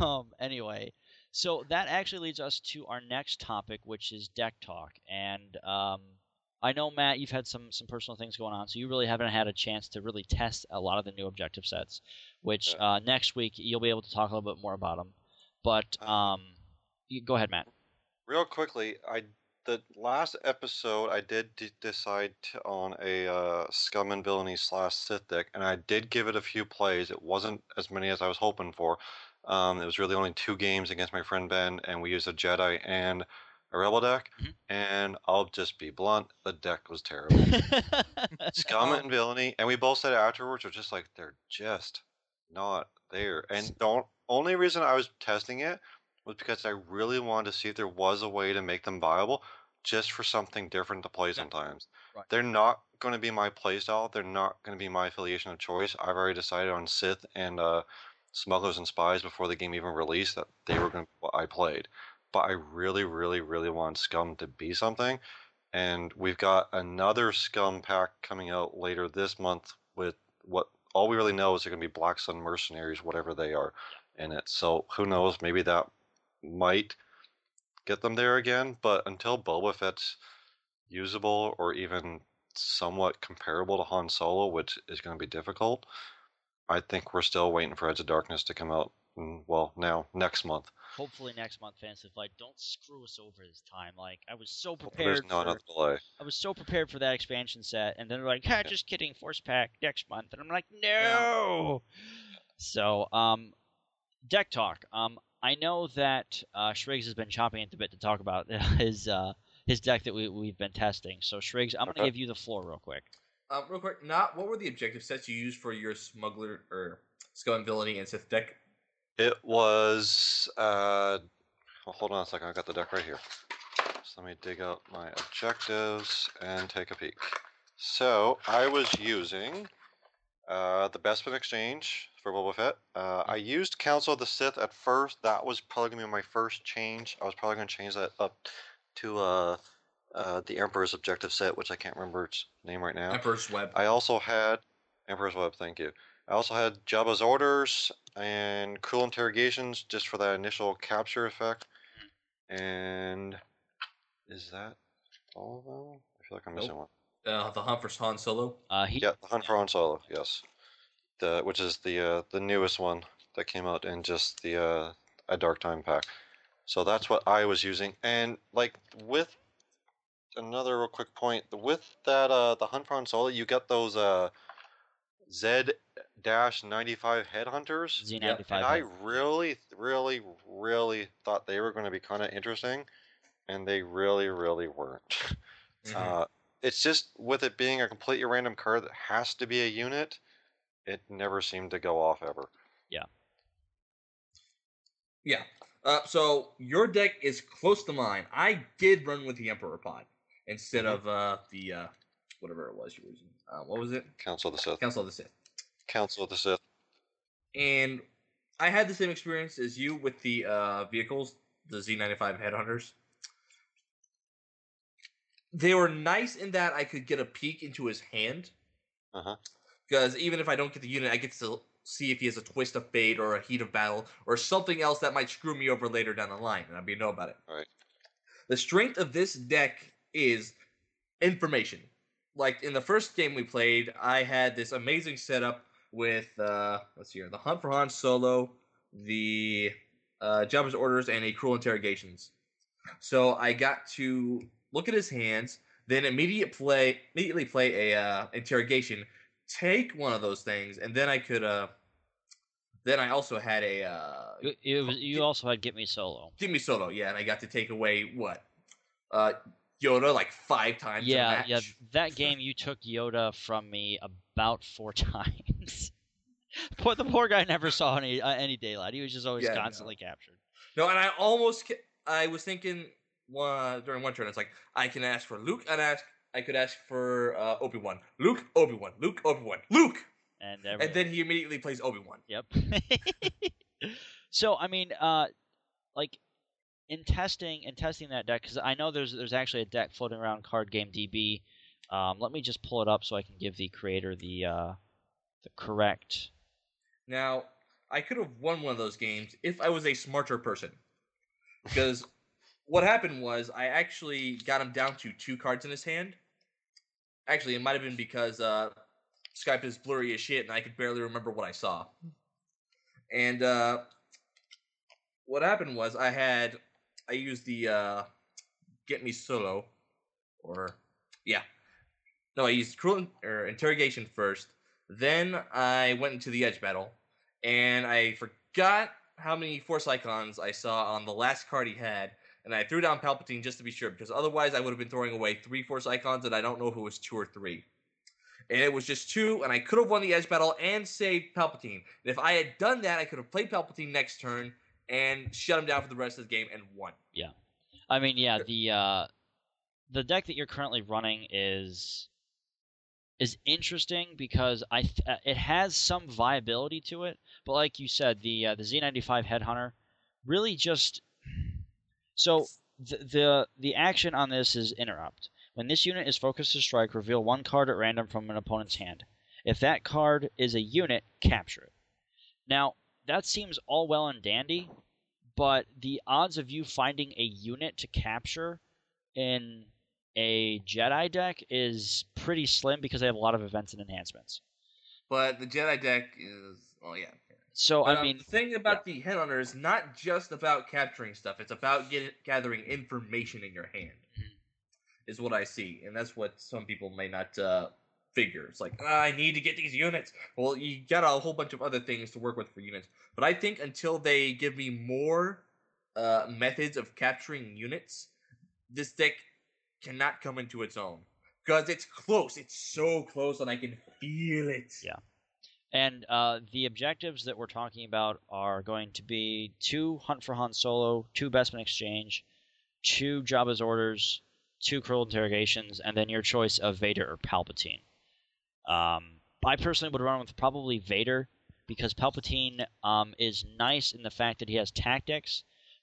Um, anyway, so that actually leads us to our next topic, which is deck talk. And um, I know, Matt, you've had some, some personal things going on, so you really haven't had a chance to really test a lot of the new objective sets, which uh, next week you'll be able to talk a little bit more about them. But um, you, go ahead, Matt. Real quickly, I... The last episode, I did d- decide to, on a uh, Scum and Villainy slash Sith deck, and I did give it a few plays. It wasn't as many as I was hoping for. Um, it was really only two games against my friend Ben, and we used a Jedi and a Rebel deck. Mm-hmm. And I'll just be blunt, the deck was terrible. Scum and Villainy, and we both said it afterwards, we're just like, they're just not there. And the only reason I was testing it was because I really wanted to see if there was a way to make them viable just for something different to play sometimes. Right. They're not going to be my playstyle. They're not going to be my affiliation of choice. I've already decided on Sith and uh, Smugglers and Spies before the game even released that they were going to be what I played. But I really, really, really want Scum to be something. And we've got another Scum pack coming out later this month with what all we really know is they're going to be Black Sun Mercenaries, whatever they are, in it. So who knows? Maybe that might get them there again, but until Boba Fett's usable or even somewhat comparable to Han Solo, which is going to be difficult, I think we're still waiting for Edge of Darkness to come out, well, now, next month. Hopefully next month, Fantasy Flight. Don't screw us over this time. Like, I was so prepared There's no for, another delay. I was so prepared for that expansion set, and then they're like, ah, yeah. just kidding, Force Pack, next month. And I'm like, no! Yeah. So, um, deck talk. Um, I know that uh, Shriggs has been chomping at the bit to talk about his uh, his deck that we, we've been testing. So, Shriggs, I'm going to okay. give you the floor real quick. Uh, real quick, Not what were the objective sets you used for your Smuggler or Scum and Villainy and Sith deck? It was... Uh, well, hold on a second. I've got the deck right here. So let me dig up my objectives and take a peek. So, I was using uh, the Best in Exchange for Boba Fett. Uh, I used Council of the Sith at first. That was probably going to be my first change. I was probably going to change that up to uh, uh, the Emperor's Objective set, which I can't remember its name right now. Emperor's Web. I also had... Emperor's Web, thank you. I also had Jabba's Orders and Cruel Interrogations just for that initial capture effect. And is that all of them? I feel like I'm nope. missing one. Uh, the Hunt for Han Solo? Uh, he... Yeah, the Hunt for Han Solo, yes. The, which is the uh, the newest one that came out in just the uh, A Dark Time pack. So that's what I was using. And, like, with another real quick point, with that uh, the Hunt for Han Solo, you get those uh, Z ninety-five Headhunters. Z ninety-five. Yep. And I really, really, really thought they were going to be kind of interesting, and they really, really weren't. Mm-hmm. uh, it's just, with it being a completely random card that has to be a unit, it never seemed to go off ever. Yeah. Yeah. Uh, so your deck is close to mine. I did run with the Emperor Pod instead mm-hmm. of uh, the uh, whatever it was you were using. Uh, what was it? Council of the Sith. Council of the Sith. Council of the Sith. And I had the same experience as you with the uh, vehicles, the Z ninety-five Headhunters. They were nice in that I could get a peek into his hand. Uh-huh. Because even if I don't get the unit, I get to see if he has a Twist of Fate or a Heat of Battle or something else that might screw me over later down the line, and I'll be know about it. All right. The strength of this deck is information. Like, in the first game we played, I had this amazing setup with, uh, let's see here, the Hunt for Han Solo, the uh, Jabba's Orders, and a Cruel Interrogations. So I got to look at his hands, then immediate play, immediately play a uh, interrogation, take one of those things, and then I could, uh, then I also had a, uh... It, it was, you also had Get Me Solo. Get Me Solo, yeah, and I got to take away, what, uh, Yoda, like, five times yeah, a match? Yeah, that game you took Yoda from me about four times. But the poor guy never saw any, uh, any daylight. He was just always yeah, constantly no. captured. No, and I almost, I was thinking, uh, during one turn, it's like, I can ask for Luke, and ask I could ask for uh, Obi-Wan. Luke, Obi-Wan. Luke, Obi-Wan. Luke! And, and then he immediately plays Obi-Wan. Yep. So, I mean, uh, like, in testing in testing that deck, because I know there's there's actually a deck floating around Card Game D B. Um, let me just pull it up so I can give the creator the uh, the correct... Now, I could have won one of those games if I was a smarter person. Because what happened was I actually got him down to two cards in his hand. Actually, it might have been because uh, Skype is blurry as shit, and I could barely remember what I saw. And uh, what happened was I had I used the uh, Get Me Solo, or yeah, no, I used Cruel in- or Interrogation first. Then I went into the Edge Battle, and I forgot how many Force icons I saw on the last card he had. And I threw down Palpatine just to be sure, because otherwise I would have been throwing away three Force icons, and I don't know if it was two or three. And it was just two, and I could have won the Edge Battle and saved Palpatine. And if I had done that, I could have played Palpatine next turn and shut him down for the rest of the game and won. Yeah. I mean, yeah, the uh, the deck that you're currently running is is interesting because I th- it has some viability to it. But like you said, the uh, the Z ninety-five Headhunter really just... So, the, the the action on this is interrupt. When this unit is focused to strike, reveal one card at random from an opponent's hand. If that card is a unit, capture it. Now, that seems all well and dandy, but the odds of you finding a unit to capture in a Jedi deck is pretty slim because they have a lot of events and enhancements. But the Jedi deck is... Oh, yeah. So, but, I mean, um, the thing about yeah. the Headhunter is not just about capturing stuff. It's about get, gathering information in your hand, is what I see. And that's what some people may not uh, figure. It's like, oh, I need to get these units. Well, you got a whole bunch of other things to work with for units. But I think until they give me more uh, methods of capturing units, this deck cannot come into its own. Because it's close. It's so close, and I can feel it. Yeah. And uh, the objectives that we're talking about are going to be two Hunt for Han Solo, two Bestman Exchange, two Jabba's Orders, two Cruel Interrogations, and then your choice of Vader or Palpatine. Um, I personally would run with probably Vader, because Palpatine um, is nice in the fact that he has tactics,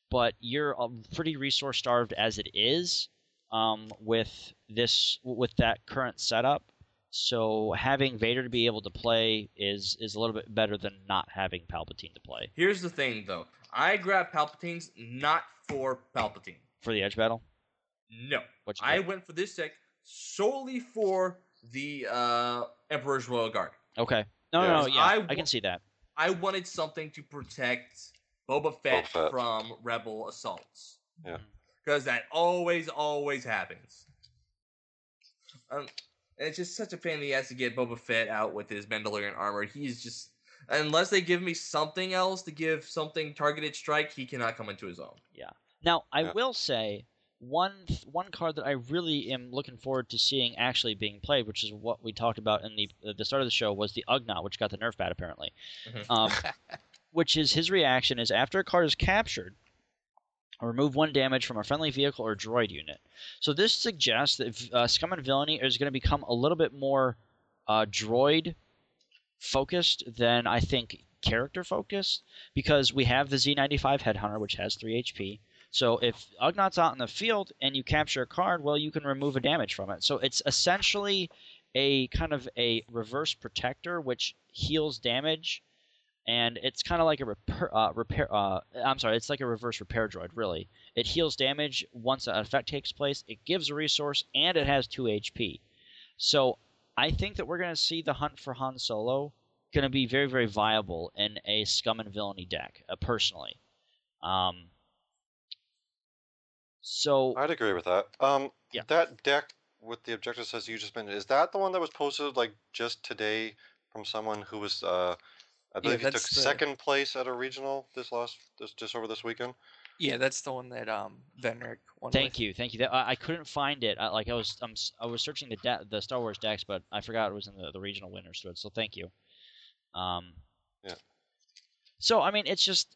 but you're pretty resource-starved as it is um, with this with that current setup. So having Vader to be able to play is is a little bit better than not having Palpatine to play. Here's the thing, though. I grabbed Palpatine's not for Palpatine. For the edge battle? No. I went for this deck solely for the uh, Emperor's Royal Guard. Okay. No, no, no, yeah. I, I can see that. I wanted something to protect Boba Fett, Boba Fett. from Rebel assaults. Yeah. Because that always, always happens. Um... It's just such a pain in the ass to get Boba Fett out with his Mandalorian armor. He's just... Unless they give me something else to give something targeted strike, he cannot come into his own. Yeah. Now, I yeah. will say, one one card that I really am looking forward to seeing actually being played, which is what we talked about in the at the start of the show, was the Ugnaught, which got the nerf bat, apparently. Mm-hmm. Um, which is, his reaction is, after a card is captured, remove one damage from a friendly vehicle or droid unit. So this suggests that uh, Scum and Villainy is going to become a little bit more uh, droid-focused than, I think, character-focused, because we have the Z ninety-five Headhunter, which has three H P. So if Ugnaught's out in the field and you capture a card, well, you can remove a damage from it. So it's essentially a kind of a reverse protector, which heals damage. And it's kind of like a repair, uh, repair uh, I'm sorry, it's like a reverse repair droid, really. It heals damage once an effect takes place, it gives a resource, and it has two H P. So I think that we're going to see the Hunt for Han Solo going to be very, very viable in a Scum and Villainy deck, uh, personally. Um, so I'd agree with that. Um, yeah. That deck with the objectives as you just mentioned, is that the one that was posted like just today from someone who was... Uh, I believe yeah, he took the... second place at a regional this last, this, just over this weekend. Yeah, that's the one that um Venric won. Thank with. you, thank you. That, I, I couldn't find it. I, like I was, I'm, I was searching the de- the Star Wars decks, but I forgot it was in the, the regional winners thread. So thank you. Um, yeah. So I mean, it's just,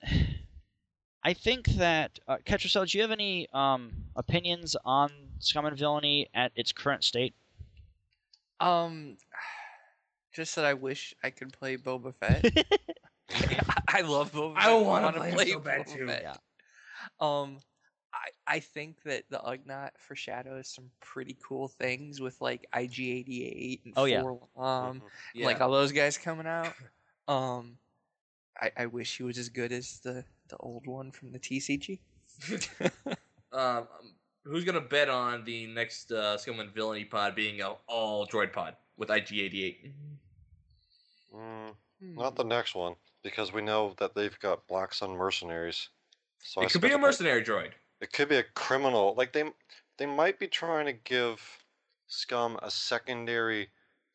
I think that uh, Ketrasel, do you have any um opinions on Scum and Villainy at its current state? Um. Just that I wish I could play Boba Fett. I love Boba Fett. I want to play, play so bad Boba too. Fett. Yeah. Um, I I think that the Ugnaught foreshadows some pretty cool things with like I G eighty-eight and oh, yeah. Forlom, mm-hmm. yeah. like all those guys coming out. Um, I, I wish he was as good as the, the old one from the T C G. um, who's gonna bet on the next uh, Scum and Villainy pod being an all droid pod with I G eighty-eight? Mm, not the next one, because we know that they've got Black Sun mercenaries. So it I could be a mercenary play, droid. It could be a criminal. Like they, they might be trying to give Scum a secondary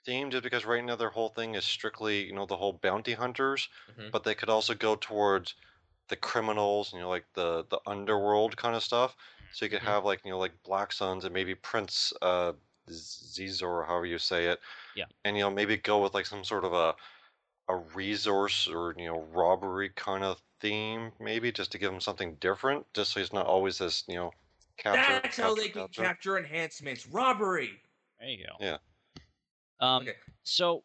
theme, just because right now their whole thing is strictly, you know, the whole bounty hunters. Mm-hmm. But they could also go towards the criminals, you know, like the the underworld kind of stuff. So you could mm-hmm. have like, you know, like Black Suns and maybe Prince. Uh, Zizor, or however you say it, yeah, and you know maybe go with like some sort of a a resource or you know robbery kind of theme, maybe just to give him something different, just so he's not always this you know capture. That's how they can capture enhancements, robbery. There you go. Yeah. Um. Okay. So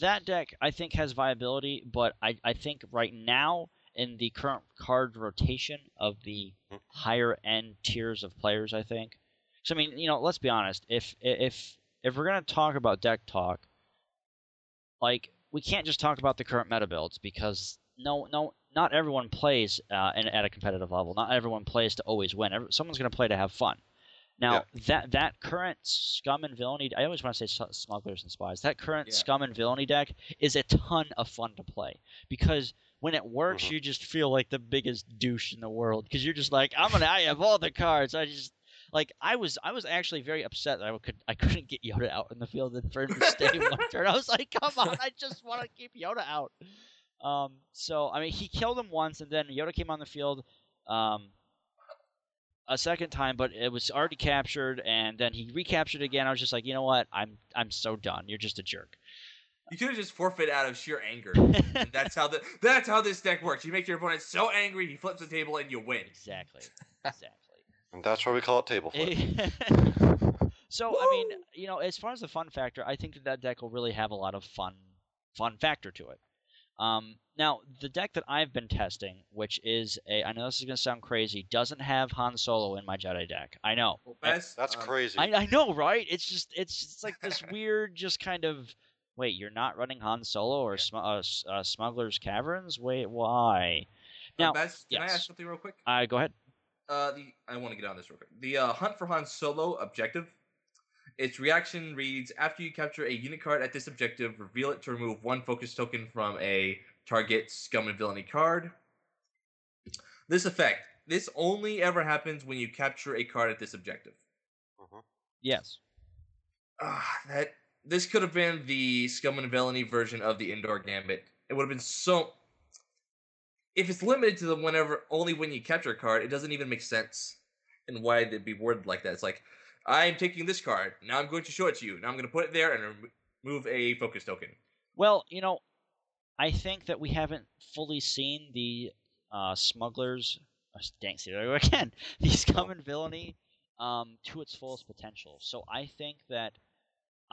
that deck I think has viability, but I I think right now in the current card rotation of the mm-hmm. higher end tiers of players, I think. So I mean, you know, let's be honest. If if if we're gonna talk about deck talk, like we can't just talk about the current meta builds because no, no, not everyone plays uh, in, at a competitive level. Not everyone plays to always win. Every, someone's gonna play to have fun. Now yeah. that that current Scum and Villainy, I always want to say Smugglers and Spies. That current yeah. Scum and Villainy deck is a ton of fun to play because when it works, mm-hmm. you just feel like the biggest douche in the world because you're just like, I'm gonna, I have all the cards. I just Like I was, I was actually very upset that I could, I couldn't get Yoda out in the field and for him to stay one turn. I was like, come on, I just want to keep Yoda out. Um, so I mean, he killed him once, and then Yoda came on the field um, a second time, but it was already captured, and then he recaptured again. I was just like, you know what, I'm, I'm so done. You're just a jerk. You could have just forfeit out of sheer anger. And that's how the, that's how this deck works. You make your opponent so angry, he flips the table, and you win. Exactly. Exactly. And that's why we call it Table Flip. So, Woo! I mean, you know, as far as the fun factor, I think that that deck will really have a lot of fun fun factor to it. Um, now, the deck that I've been testing, which is a... I know this is going to sound crazy, doesn't have Han Solo in my Jedi deck. I know. Well, best, that's um, crazy. I, I know, right? It's just... It's, it's like this weird just kind of... Wait, you're not running Han Solo or sm- uh, uh, Smuggler's Caverns? Wait, why? Now, uh, Baz, can yes. I ask something real quick? Uh, go ahead. Uh, the, I want to get on this real quick. The uh, Hunt for Han Solo objective. Its reaction reads, after you capture a unit card at this objective, reveal it to remove one focus token from a target Scum and Villainy card. This effect. This only ever happens when you capture a card at this objective. Uh-huh. Yes. Uh, that this could have been the Scum and Villainy version of the Indoor Gambit. It would have been so... If it's limited to the whenever, only when you capture a card, it doesn't even make sense. And why it'd be worded like that. It's like, I'm taking this card. Now I'm going to show it to you. Now I'm going to put it there and remove a focus token. Well, you know, I think that we haven't fully seen the uh, Smugglers... Oh, dang, see there again. The Scum and Villainy um, to its fullest potential. So I think that...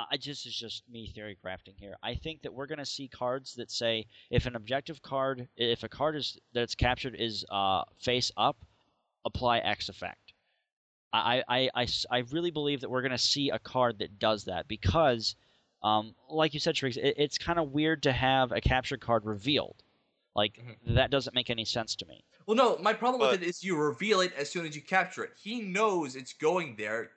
I just is just me theory crafting here. I think that we're going to see cards that say if an objective card, if a card is that's captured is uh, face up, apply X effect. I I, I, I really believe that we're going to see a card that does that because, um, like you said, Shriggs, it, it's kind of weird to have a captured card revealed. Like mm-hmm. that doesn't make any sense to me. Well, no, my problem but... with it is you reveal it as soon as you capture it. He knows it's going there.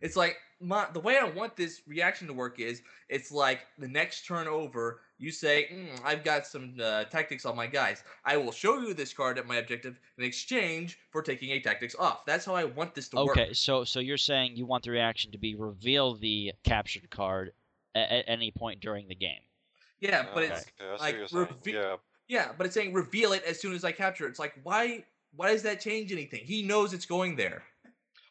It's like my, the way I want this reaction to work is it's like the next turn over, you say, mm, I've got some uh, tactics on my guys. I will show you this card at my objective in exchange for taking a tactics off. That's how I want this to okay, work. Okay, so so you're saying you want the reaction to be reveal the captured card at, at any point during the game. Yeah, but okay. it's okay, like reve- yeah. yeah, but it's saying reveal it as soon as I capture it. It's like why why does that change anything? He knows it's going there.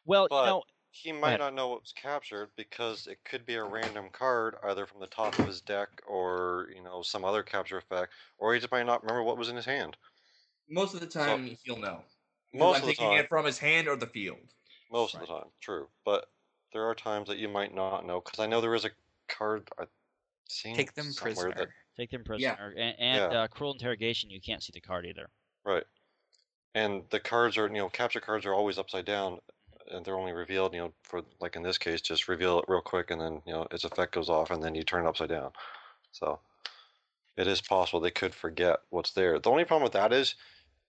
Well, but- you know He might not know what was captured because it could be a random card, either from the top of his deck or, you know, some other capture effect, or he just might not remember what was in his hand. Most of the time, so, he'll know. Most I'm of the taking time, it from his hand or the field. Most right. of the time, true. But there are times that you might not know, because I know there is a card I've seen Take them somewhere prisoner. That... Take them prisoner. Yeah. And, and yeah. Uh, Cruel Interrogation, you can't see the card either. Right. And the cards are, you know, capture cards are always upside down. And they're only revealed, you know, for like in this case, just reveal it real quick, and then you know its effect goes off, and then you turn it upside down. So it is possible they could forget what's there. The only problem with that is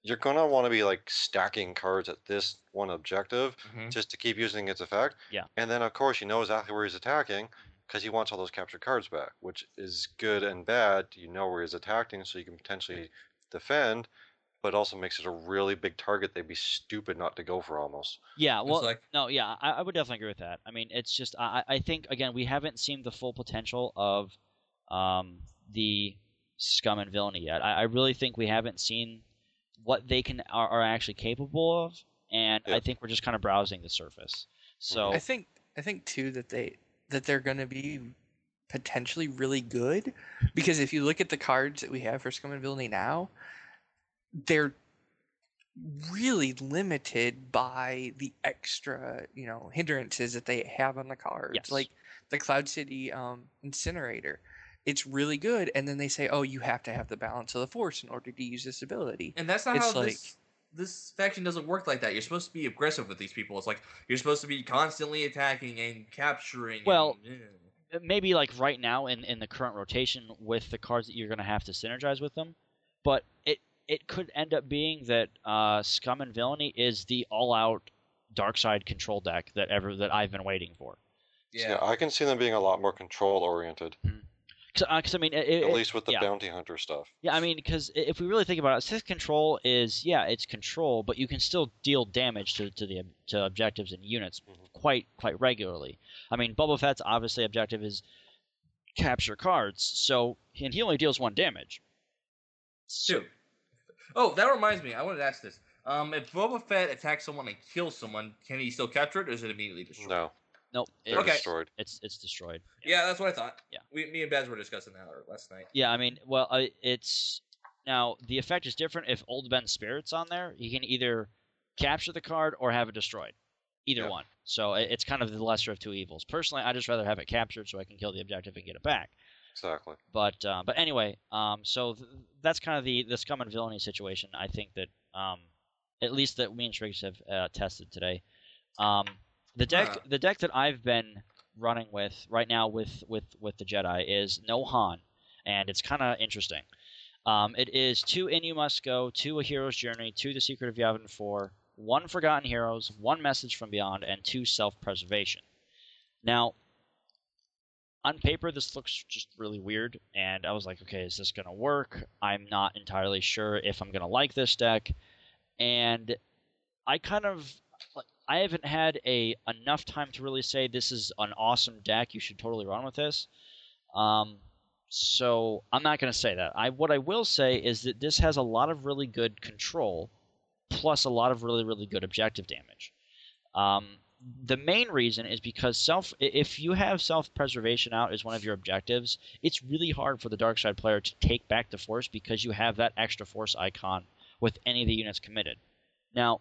you're gonna want to be like stacking cards at this one objective mm-hmm. just to keep using its effect. Yeah. And then of course you know exactly where he's attacking because he wants all those captured cards back, which is good and bad. You know where he's attacking, so you can potentially defend. But it also makes it a really big target they'd be stupid not to go for almost. Yeah, well, like... no, yeah, I, I would definitely agree with that. I mean, it's just, I, I think, again, we haven't seen the full potential of um, the Scum and Villainy yet. I, I really think we haven't seen what they can are, are actually capable of, and yeah. I think we're just kind of browsing the surface. So I think, I think too, that, they, that they're going to be potentially really good, because if you look at the cards that we have for Scum and Villainy now, they're really limited by the extra, you know, hindrances that they have on the cards. Yes. Like the Cloud City um, Incinerator. It's really good, and then they say, oh, you have to have the balance of the Force in order to use this ability. And that's not it's how like, this, this faction doesn't work like that. You're supposed to be aggressive with these people. It's like you're supposed to be constantly attacking and capturing. Well, and, yeah. maybe like right now in, in the current rotation with the cards that you're going to have to synergize with them, but it It could end up being that uh, Scum and Villainy is the all-out dark side control deck that ever that I've been waiting for. Yeah, yeah I can see them being a lot more control-oriented. Mm-hmm. Cause, uh, cause, I mean, it, at it, least with the yeah. bounty hunter stuff. Yeah, I mean, because if we really think about it, Sith Control is yeah, it's control, but you can still deal damage to to the to objectives and units mm-hmm. quite quite regularly. I mean, Boba Fett's obviously objective is capture cards, so and he only deals one damage. So, Two. Oh, that reminds me. I wanted to ask this. Um, if Boba Fett attacks someone and kills someone, can he still capture it, or is it immediately destroyed? No. Nope. It's okay. destroyed. It's it's destroyed. Yeah. yeah, that's what I thought. Yeah. We, me and Baz were discussing that last night. Yeah, I mean, well, uh, it's... Now, the effect is different. If Old Ben's Spirit's on there, he can either capture the card or have it destroyed. Either yeah. one. So it, it's kind of the lesser of two evils. Personally, I just rather have it captured so I can kill the objective and get it back. exactly. But uh, but anyway, um, so th- that's kind of the, the scum and villainy situation. I think that um, at least that we and Shriggs have uh, tested today. Um, the deck uh. the deck that I've been running with right now with, with, with the Jedi is no Han, and it's kind of interesting. Um, it is two In You Must Go, two A Hero's Journey, two The Secret of Yavin four, one Forgotten Heroes, one Message from Beyond, and two Self-Preservation. Now, on paper, this looks just really weird, and I was like, okay, is this going to work? I'm not entirely sure if I'm going to like this deck, and I kind of... I haven't had a enough time to really say this is an awesome deck, you should totally run with this. Um... So I'm not going to say that. I what I will say is that this has a lot of really good control, plus a lot of really really good objective damage. Um, the main reason is because self if you have self-preservation out as one of your objectives, it's really hard for the dark side player to take back the force because you have that extra force icon with any of the units committed. Now,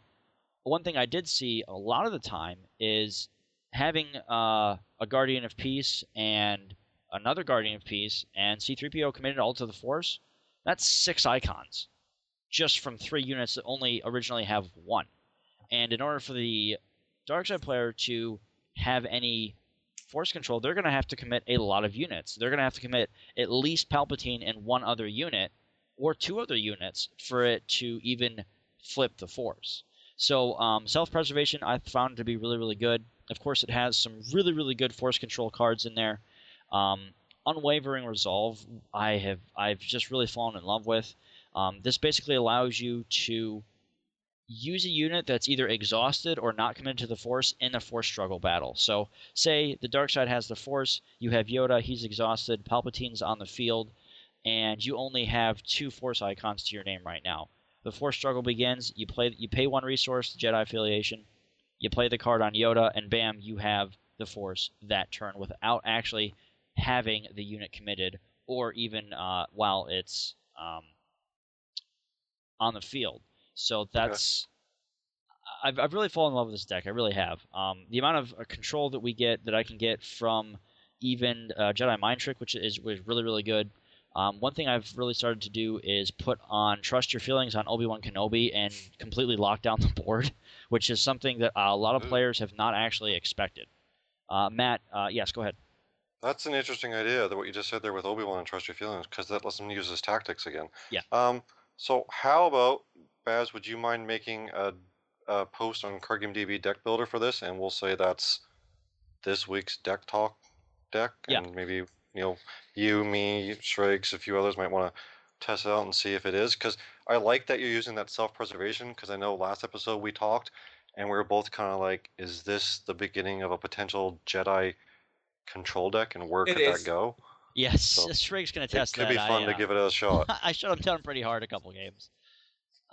one thing I did see a lot of the time is having uh, a Guardian of Peace and another Guardian of Peace, and C three P O committed all to the Force, that's six icons just from three units that only originally have one. And in order for the Darkseid player to have any Force control, they're going to have to commit a lot of units. They're going to have to commit at least Palpatine and one other unit or two other units for it to even flip the Force. So um, self-preservation I found to be really, really good. Of course, it has some really, really good Force control cards in there. Um, unwavering resolve, I have I've just really fallen in love with. Um, this basically allows you to use a unit that's either exhausted or not committed to the Force in a Force struggle battle. So, say the dark side has the Force, you have Yoda, he's exhausted, Palpatine's on the field, and you only have two Force icons to your name right now. The Force struggle begins. You play you pay one resource, Jedi affiliation. You play the card on Yoda, and bam, you have the Force that turn without actually having the unit committed, or even uh, while it's um, on the field. So that's... I've, I've really fallen in love with this deck. I really have. Um, the amount of uh, control that we get, that I can get from even uh, Jedi Mind Trick, which is, is really, really good. Um, one thing I've really started to do is put on Trust Your Feelings on Obi-Wan Kenobi and completely lock down the board, which is something that uh, a lot of players have not actually expected. Uh, Matt, uh, yes, go ahead. That's an interesting idea, that what you just said there with Obi-Wan and Trust Your Feelings, because that lets him use his tactics again. Yeah. Um, so how about, Baz, would you mind making a, a post on Card Game D B Deck Builder for this, and we'll say that's this week's Deck Talk deck, yeah. And maybe you know you, me, Shriggs, a few others might want to test it out and see if it is, because I like that you're using that self-preservation, because I know last episode we talked, and we were both kind of like, is this the beginning of a potential Jedi control deck, and where could that go? Yes, so Shrink's going to test that. It could that. be fun I, uh, to give it a shot. I shut him down pretty hard a couple games.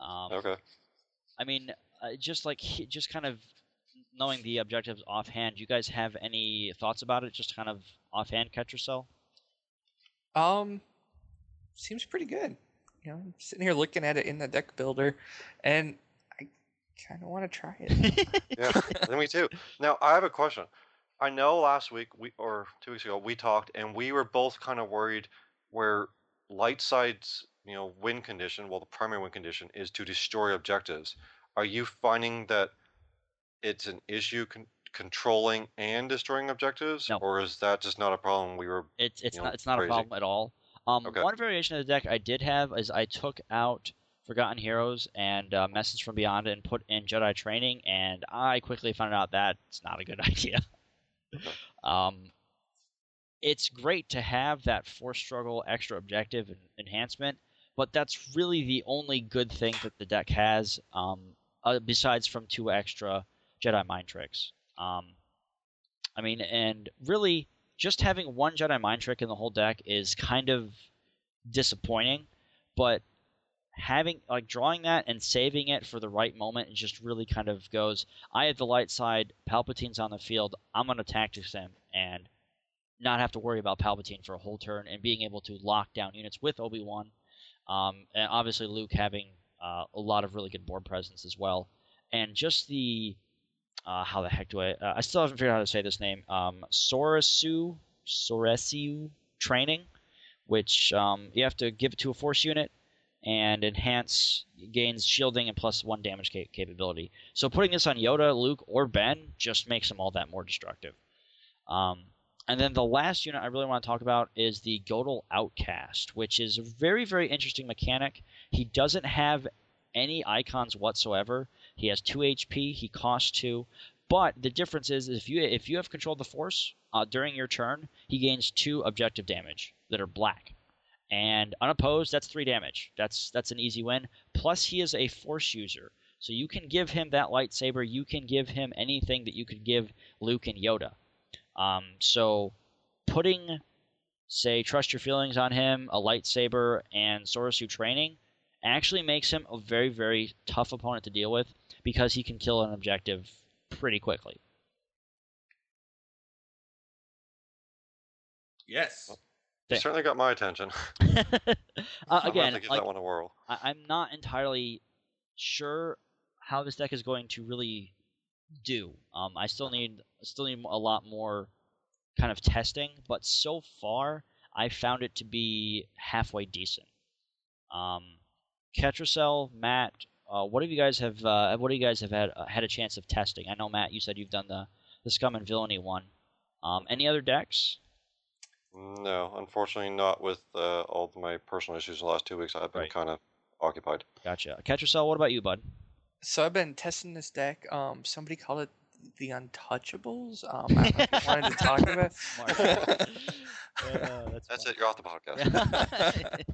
Um, okay. I mean, uh, just like just kind of knowing the objectives offhand, you guys have any thoughts about it? Just kind of offhand, Ketrasel? Um, seems pretty good. You know, I'm sitting here looking at it in the deck builder, and I kind of want to try it. Yeah, then we too. Now, I have a question. I know last week we or two weeks ago we talked, and we were both kind of worried where light side's you know win condition, well the primary win condition is to destroy objectives. Are you finding that it's an issue con- controlling and destroying objectives, no. or is that just not a problem? We were it's it's you know, not it's not crazy. a problem at all. Um, okay. One variation of the deck I did have is I took out Forgotten Heroes and uh, Message from Beyond and put in Jedi Training, and I quickly found out that it's not a good idea. Um, it's great to have that Force Struggle extra objective and enhancement, but that's really the only good thing that the deck has, um, uh, besides from two extra Jedi Mind Tricks. Um, I mean, and really, just having one Jedi Mind Trick in the whole deck is kind of disappointing, but having like drawing that and saving it for the right moment, it just really kind of goes, I have the light side, Palpatine's on the field, I'm going to tactics him and not have to worry about Palpatine for a whole turn, and being able to lock down units with Obi-Wan, um, and obviously Luke having uh, a lot of really good board presence as well, and just the uh, how the heck do I uh, I still haven't figured out how to say this name, um, Soresu Soresu Training which um, you have to give it to a force unit, and enhance gains shielding and plus one damage cap- capability. So putting this on Yoda, Luke, or Ben just makes them all that more destructive. Um, and then the last unit I really want to talk about is the Godal Outcast, which is a very, very interesting mechanic. He doesn't have any icons whatsoever. He has two H P. He costs two. But the difference is, if you if you have controlled the Force uh, during your turn, he gains two objective damage that are black. And unopposed, that's three damage. That's that's an easy win. Plus, he is a Force user. So you can give him that lightsaber. You can give him anything that you could give Luke and Yoda. Um, so putting, say, Trust Your Feelings on him, a lightsaber, and Sorosu training actually makes him a very, very tough opponent to deal with because he can kill an objective pretty quickly. Yes. You certainly got my attention. uh, again, I'm going to give like, that one a whirl. I- I'm not entirely sure how this deck is going to really do. Um, I still need still need a lot more kind of testing, but so far I found it to be halfway decent. Um, Ketrasel, Matt, uh, what have you guys have uh, what do you guys have had uh, had a chance of testing? I know Matt, you said you've done the the Scum and Villainy one. Um, any other decks? No, unfortunately not with uh, all of my personal issues the last two weeks. I've been right. kind of occupied. Gotcha. Ketrasel, what about you, bud? So I've been testing this deck. Um, somebody called it the Untouchables. Um, I don't know if you wanted to talk about it. uh, that's that's it. You're off the podcast.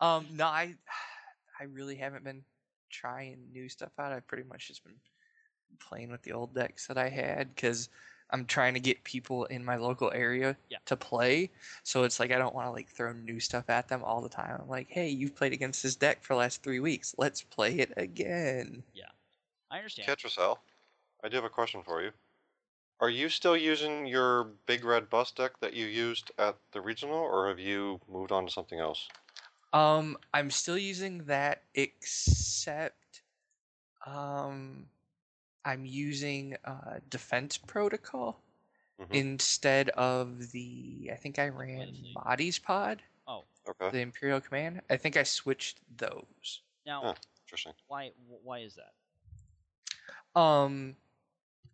um, no, I, I really haven't been trying new stuff out. I've pretty much just been playing with the old decks that I had because I'm trying to get people in my local area yeah. to play, so it's like I don't want to like throw new stuff at them all the time. I'm like, hey, you've played against this deck for the last three weeks. Let's play it again. Yeah, I understand. Ketrasel, I do have a question for you. Are you still using your big red bus deck that you used at the regional, or have you moved on to something else? Um, I'm still using that, except, um. I'm using uh, Defense Protocol mm-hmm. instead of the, I think I ran Mahdi's Pod, oh. okay. the Imperial Command. I think I switched those. Now, oh, interesting. Why Why is that? Um,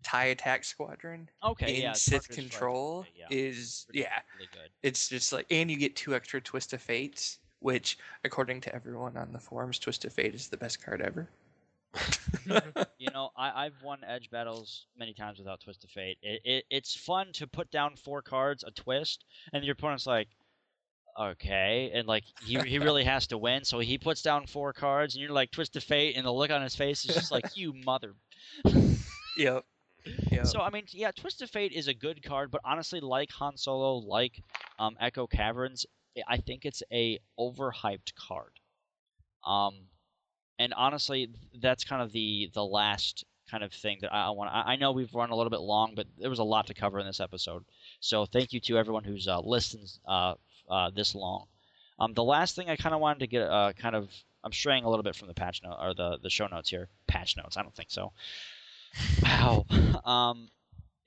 TIE Attack Squadron okay, in yeah, Sith Control yeah. is, pretty, yeah, pretty good. It's just like, and you get two extra Twist of Fates, which according to everyone on the forums, Twist of Fate is the best card ever. You know, I, I've won edge battles many times without Twist of Fate. It, it, it's fun to put down four cards, a twist, and your opponent's like, okay, and like he he really has to win, so he puts down four cards, and you're like, Twist of Fate, and the look on his face is just like, you mother. Yep. Yep. So I mean, yeah, Twist of Fate is a good card, but honestly, like Han Solo, like um, Echo Caverns, I think it's a overhyped card. Um. And honestly, that's kind of the, the last kind of thing that I want. I know we've run a little bit long, but there was a lot to cover in this episode. So thank you to everyone who's uh, listened uh, uh, this long. Um, the last thing I kind of wanted to get, uh, kind of, I'm straying a little bit from the patch note or the, the show notes here. Patch notes, I don't think so. Wow, um,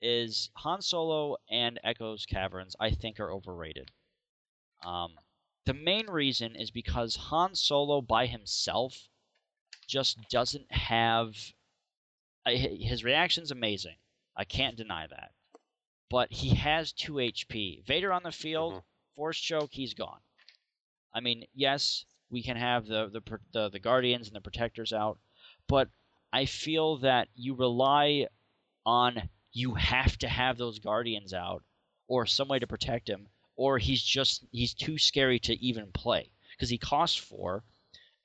is Han Solo and Echo's Caverns I think are overrated. Um, the main reason is because Han Solo by himself just doesn't have – his reaction's amazing. I can't deny that. But he has two H P. Vader on the field, mm-hmm. Force Choke, he's gone. I mean, yes, we can have the, the the the Guardians and the Protectors out, but I feel that you rely on you have to have those Guardians out or some way to protect him, or he's just – he's too scary to even play because he costs four –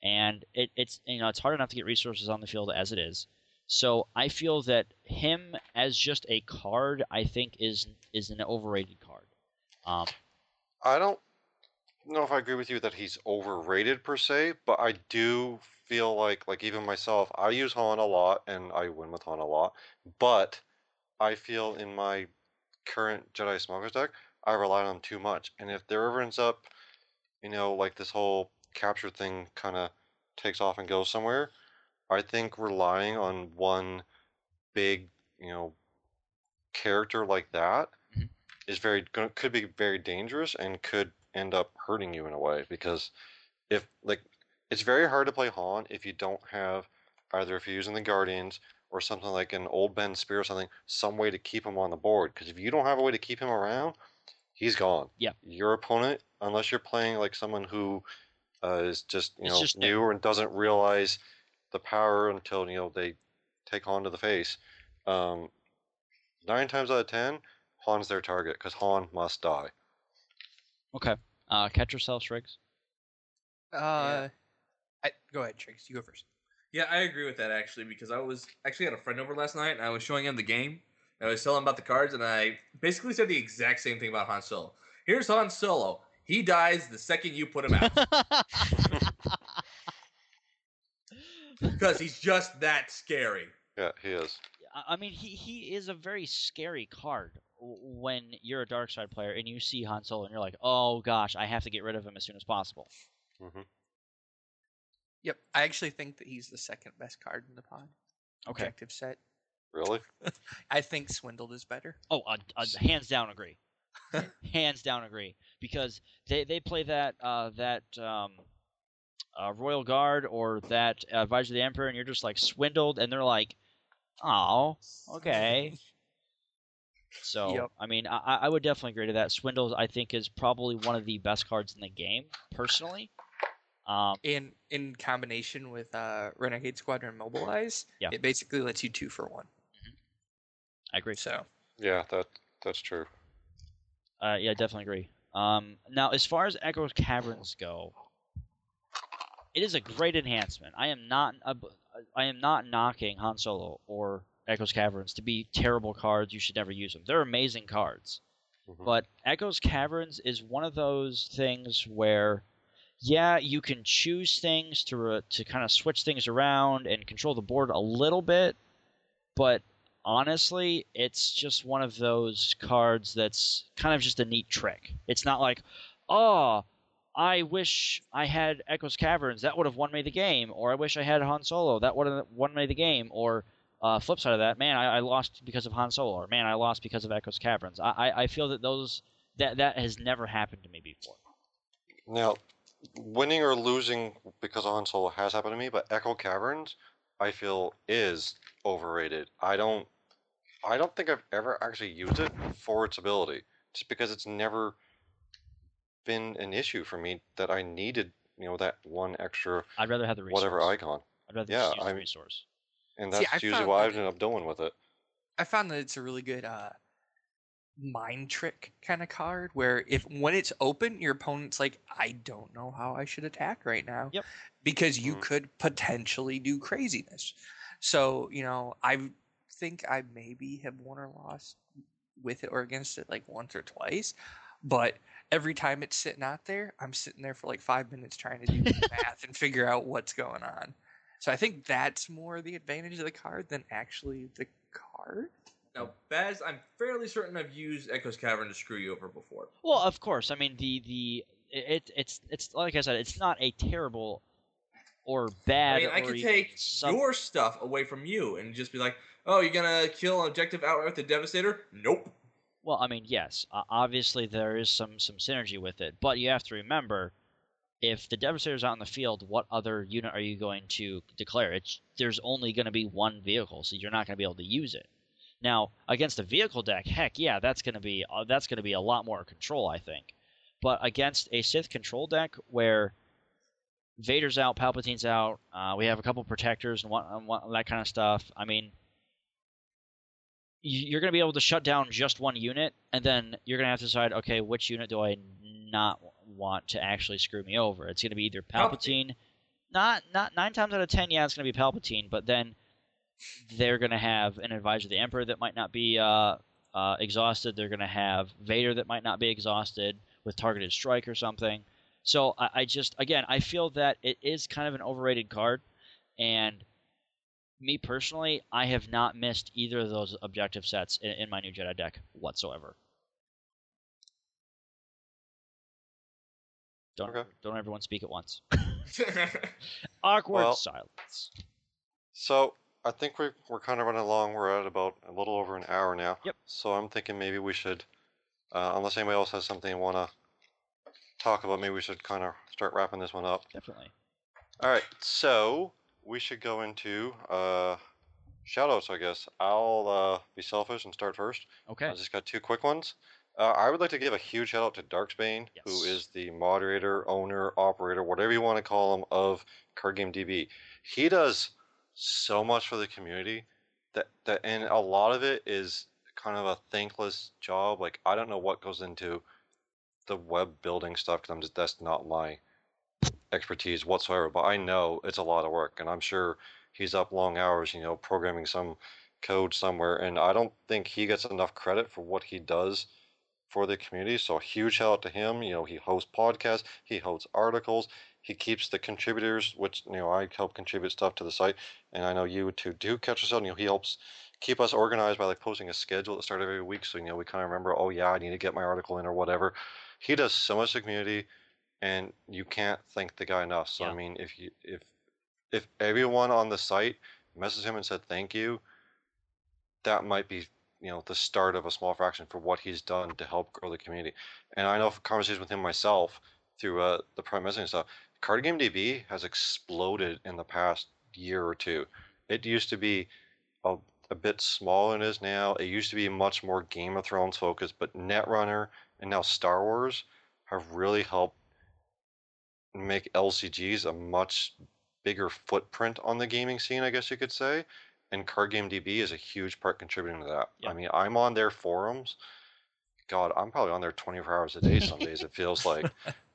and it, it's you know it's hard enough to get resources on the field as it is. So I feel that him as just a card, I think, is is an overrated card. Um, I don't know if I agree with you that he's overrated per se, but I do feel like, like even myself, I use Han a lot, and I win with Han a lot. But I feel in my current Jedi Smuggler's deck, I rely on him too much. And if there ever ends up, you know, like this whole capture thing kind of takes off and goes somewhere, I think relying on one big, you know, character like that mm-hmm. is very could be very dangerous and could end up hurting you in a way, because if like it's very hard to play Han if you don't have either if you're using the Guardians or something like an old Ben Spear or something, some way to keep him on the board. Because if you don't have a way to keep him around, he's gone. Yeah. Your opponent, unless you're playing like someone who uh, is just you it's know just new there. and doesn't realize the power until you know they take Han to the face. Um, nine times out of ten, Han's their target because Han must die. Okay. Uh, catch yourself, Shriggs. Uh, yeah. I, go ahead, Shriggs. You go first. Yeah, I agree with that, actually, because I was actually had a friend over last night, and I was showing him the game, and I was telling him about the cards, and I basically said the exact same thing about Han Solo. Here's Han Solo. He dies the second you put him out. Because he's just that scary. Yeah, he is. I mean, he, he is a very scary card when you're a dark side player, and you see Han Solo, and you're like, oh, gosh, I have to get rid of him as soon as possible. Mm-hmm. Yep, I actually think that he's the second best card in the pod. Okay. Objective set. Really? I think Swindled is better. Oh, uh, uh, hands down agree. Hands down agree. Because they, they play that uh, that um, uh, Royal Guard or that uh, Advisor of the Emperor, and you're just like Swindled, and they're like, oh, okay. So, yep. I mean, I, I would definitely agree to that. Swindled, I think, is probably one of the best cards in the game, personally. Um, in in combination with uh, Renegade Squadron Mobilize, yeah. It basically lets you two for one. I agree. So yeah, that that's true. Uh, yeah, definitely agree. Um, now, as far as Echo Caverns go, it is a great enhancement. I am not uh, I am not knocking Han Solo or Echo Caverns to be terrible cards. You should never use them. They're amazing cards. Mm-hmm. But Echo Caverns is one of those things where. Yeah, you can choose things to uh, to kind of switch things around and control the board a little bit, but honestly, it's just one of those cards that's kind of just a neat trick. It's not like, oh, I wish I had Echo's Caverns, that would have won me the game, or I wish I had Han Solo, that would have won me the game, or uh, flip side of that, man, I, I lost because of Han Solo, or man, I lost because of Echo's Caverns. I, I, I feel that those that that has never happened to me before. No. Winning or losing because of Han Solo has happened to me, but Echo Caverns, I feel, is overrated. I don't, I don't think I've ever actually used it for its ability, just because it's never been an issue for me that I needed, you know, that one extra. I'd rather have the resource. Whatever icon. I'd rather yeah, just use I, the resource. And that's See, usually what I've ended up doing with it. I found that it's a really good. Uh... mind trick kind of card where if when it's open your opponent's like I don't know how I should attack right now yep. because you mm. could potentially do craziness. So you know I think I maybe have won or lost with it or against it like once or twice, but every time it's sitting out there I'm sitting there for like five minutes trying to do the math and figure out what's going on. So I think that's more the advantage of the card than actually the card. Now, Baz, I'm fairly certain I've used Echo's Cavern to screw you over before. Well, of course. I mean, the the it it's it's like I said, it's not a terrible or bad. I mean, I could take some... your stuff away from you and just be like, "Oh, you're gonna kill an objective outright with the Devastator?" Nope. Well, I mean, yes. Uh, obviously, there is some some synergy with it, but you have to remember, if the Devastator's out in the field, what other unit are you going to declare? It's there's only going to be one vehicle, so you're not going to be able to use it. Now, against a vehicle deck, heck yeah, that's going to be uh, that's going to be a lot more control, I think. But against a Sith control deck where Vader's out, Palpatine's out, uh, we have a couple protectors and, one, and one, that kind of stuff, I mean, you're going to be able to shut down just one unit, and then you're going to have to decide, okay, which unit do I not want to actually screw me over? It's going to be either Palpatine. Palpatine. Not, not nine times out of ten, yeah, it's going to be Palpatine, but then... they're going to have an Advisor of the Emperor that might not be uh, uh, exhausted. They're going to have Vader that might not be exhausted with Targeted Strike or something. So I, I just, again, I feel that it is kind of an overrated card. And me personally, I have not missed either of those objective sets in, in my new Jedi deck whatsoever. Don't, okay. don't everyone speak at once. Awkward well, silence. So... I think we're, we're kind of running along. We're at about a little over an hour now. Yep. So I'm thinking maybe we should, uh, unless anybody else has something they want to talk about, maybe we should kind of start wrapping this one up. Definitely. All right, so we should go into uh, shout-outs, I guess. I'll uh, be selfish and start first. Okay. I just got two quick ones. Uh, I would like to give a huge shout-out to Darksbane, yes. who is the moderator, owner, operator, whatever you want to call him, of Card Game D B. He does so much for the community, that, that and a lot of it is kind of a thankless job. Like, I don't know what goes into the web building stuff, because I'm just, that's not my expertise whatsoever, but I know it's a lot of work, and I'm sure he's up long hours, you know, programming some code somewhere, and I don't think he gets enough credit for what he does for the community. So huge shout out to him. You know, he hosts podcasts, he hosts articles, he keeps the contributors, which, you know, I help contribute stuff to the site, and I know you too do, Ketrasel. You know, he helps keep us organized by, like, posting a schedule at the start of every week, so, you know, we kind of remember, oh yeah, I need to get my article in or whatever. He does so much for the community, and you can't thank the guy enough. So yeah. I mean, if you if if everyone on the site messaged him and said thank you, that might be, you know, the start of a small fraction for what he's done to help grow the community. And I know from conversations with him myself through uh, the prime messaging stuff, Card Game D B has exploded in the past year or two. It used to be a, a bit smaller than it is now. It used to be much more Game of Thrones focused, but Netrunner and now Star Wars have really helped make L C Gs a much bigger footprint on the gaming scene, I guess you could say, and Card Game D B is a huge part contributing to that. Yep. I mean, I'm on their forums. God, I'm probably on there twenty-four hours a day some days, it feels like.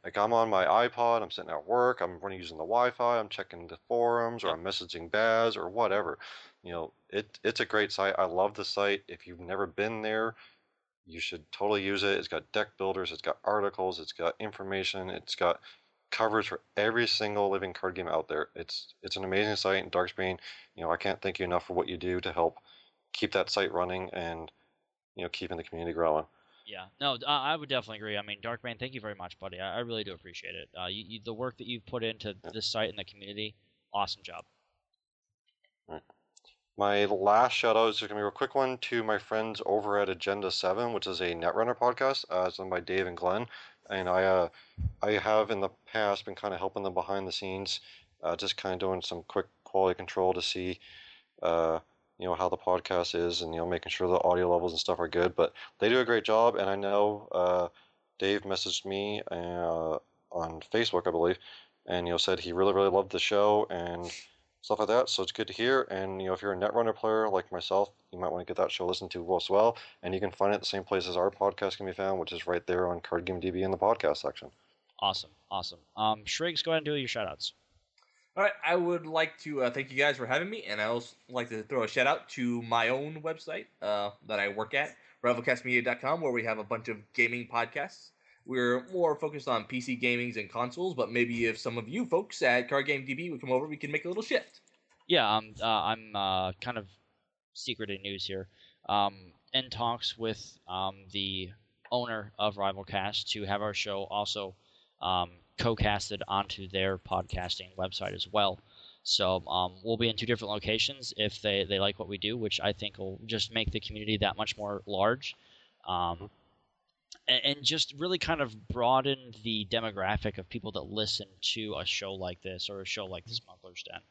Like, I'm on my iPod, I'm sitting at work, I'm running using the Wi-Fi, I'm checking the forums, or I'm messaging Baz, or whatever. You know, it it's a great site. I love the site. If you've never been there, you should totally use it. It's got deck builders, it's got articles, it's got information, it's got coverage for every single living card game out there. It's it's an amazing site, and Darksbane, you know, I can't thank you enough for what you do to help keep that site running and, you know, keeping the community growing. Yeah, no, I would definitely agree. I mean, Darksbane, thank you very much, buddy. I really do appreciate it. Uh, you, you, the work that you've put into yeah. this site and the community, awesome job. All right. My last shout-out is going to be a real quick one to my friends over at Agenda seven, which is a Netrunner podcast. Uh, it's done by Dave and Glenn. And I uh, I have in the past been kind of helping them behind the scenes, uh, just kind of doing some quick quality control to see, uh, you know, how the podcast is and, you know, making sure the audio levels and stuff are good. But they do a great job, and I know uh, Dave messaged me uh, on Facebook, I believe, and, you know, said he really, really loved the show and stuff like that, so it's good to hear. And, you know, if you're a Netrunner player like myself, you might want to get that show listened to as well, and you can find it at the same place as our podcast can be found, which is right there on Card Game D B in the podcast section. Awesome, awesome. Um, Shriggs, go ahead and do your shout-outs. All right, I would like to uh, thank you guys for having me, and I also like to throw a shout-out to my own website uh, that I work at, Ravelcast Media dot com, where we have a bunch of gaming podcasts. We're more focused on P C gamings and consoles, but maybe if some of you folks at Card Game D B would come over, we can make a little shift. Yeah, um, uh, I'm uh, kind of secreting news here. Um, in talks with um, the owner of Rivalcast to have our show also um, co-casted onto their podcasting website as well. So um, we'll be in two different locations if they, they like what we do, which I think will just make the community that much more large. Um And just really kind of broaden the demographic of people that listen to a show like this or a show like the Smuggler's Den.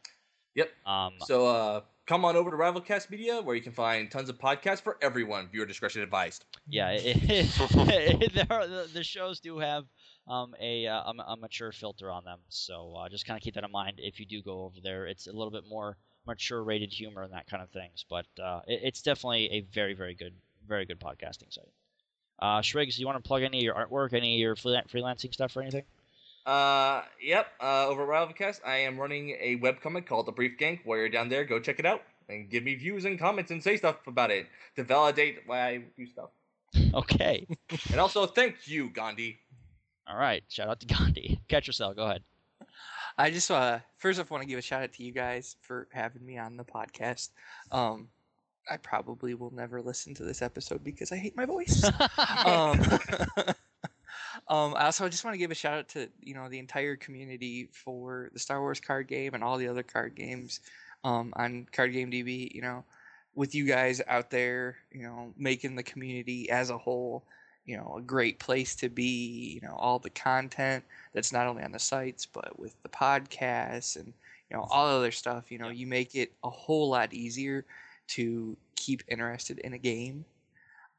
Yep. Um, so uh, come on over to Rivalcast Media, where you can find tons of podcasts for everyone. Viewer discretion advised. Yeah, it, it, there are, the, the shows do have um, a, uh, a mature filter on them, so uh, just kind of keep that in mind if you do go over there. It's a little bit more mature-rated humor and that kind of things, but uh, it, it's definitely a very, very good, very good podcasting site. Uh, Shriggs, do you want to plug any of your artwork, any of your freelancing stuff or anything? Uh, yep. Uh, over at Rivalcast, I am running a webcomic called The Brief Gank. While you're down there, go check it out and give me views and comments and say stuff about it to validate why I do stuff. Okay. And also, thank you, Gandhi. All right. Shout out to Gandhi. Ketrasel, go ahead. I just uh, first off want to give a shout out to you guys for having me on the podcast. Um, I probably will never listen to this episode because I hate my voice. um, um, I also just want to give a shout out to, you know, the entire community for the Star Wars card game and all the other card games um, on Card Game D B. You know, with you guys out there, you know, making the community as a whole you know, a great place to be, you know, all the content that's not only on the sites, but with the podcasts and, you know, all the other stuff, you know, you make it a whole lot easier to keep interested in a game.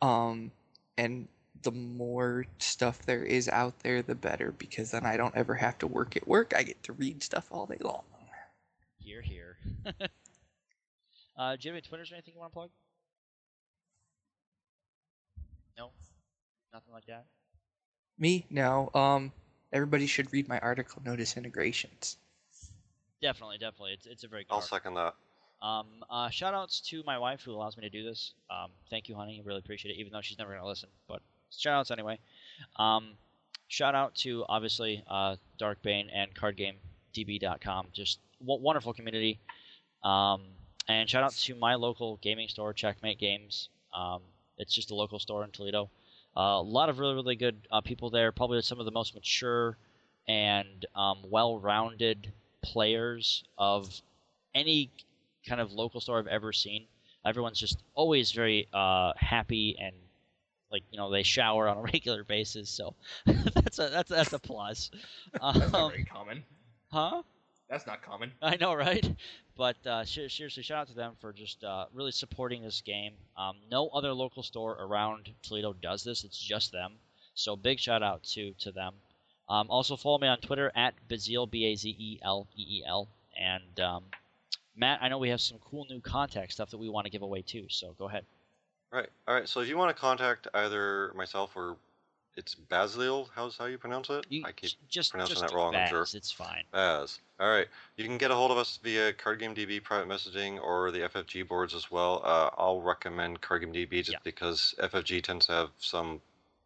Um, and the more stuff there is out there, the better, because then I don't ever have to work at work. I get to read stuff all day long. Hear, hear. uh, do you have any Twitters or anything you want to plug? No? Nothing like that? Me? No. Um, everybody should read my article, No Disintegrations. Definitely, definitely. It's it's a very good I'll article. Second that. Um, uh, shout-outs to my wife who allows me to do this. Um, thank you, honey. I really appreciate it, even though she's never going to listen. But shout-outs anyway. Um, shout-out to, obviously, uh, Darksbane and card game d b dot com. Just w- wonderful community. Um, and shout-out to my local gaming store, Checkmate Games. Um, it's just a local store in Toledo. Uh, a lot of really, really good uh, people there. Probably some of the most mature and um, well-rounded players of any kind of local store I've ever seen. Everyone's just always very uh, happy and, like, you know, they shower on a regular basis. So that's a that's that's a plus. Um, that's not very common, huh? That's not common. I know, right? But uh, seriously, shout out to them for just uh, really supporting this game. Um, no other local store around Toledo does this. It's just them. So big shout out to to them. Um, also follow me on Twitter at Basileel, B A Z E L E E L, and um, Matt, I know we have some cool new contact stuff that we want to give away too, so go ahead. All right, all right. So if you want to contact either myself or it's Basileel, how's how you pronounce it? You, I keep just, pronouncing just that wrong, Baz, I'm sure. It's fine. Baz. All right. You can get a hold of us via Card Game D B private messaging or the F F G boards as well. Uh, I'll recommend Card Game D B just yeah. because F F G tends to have some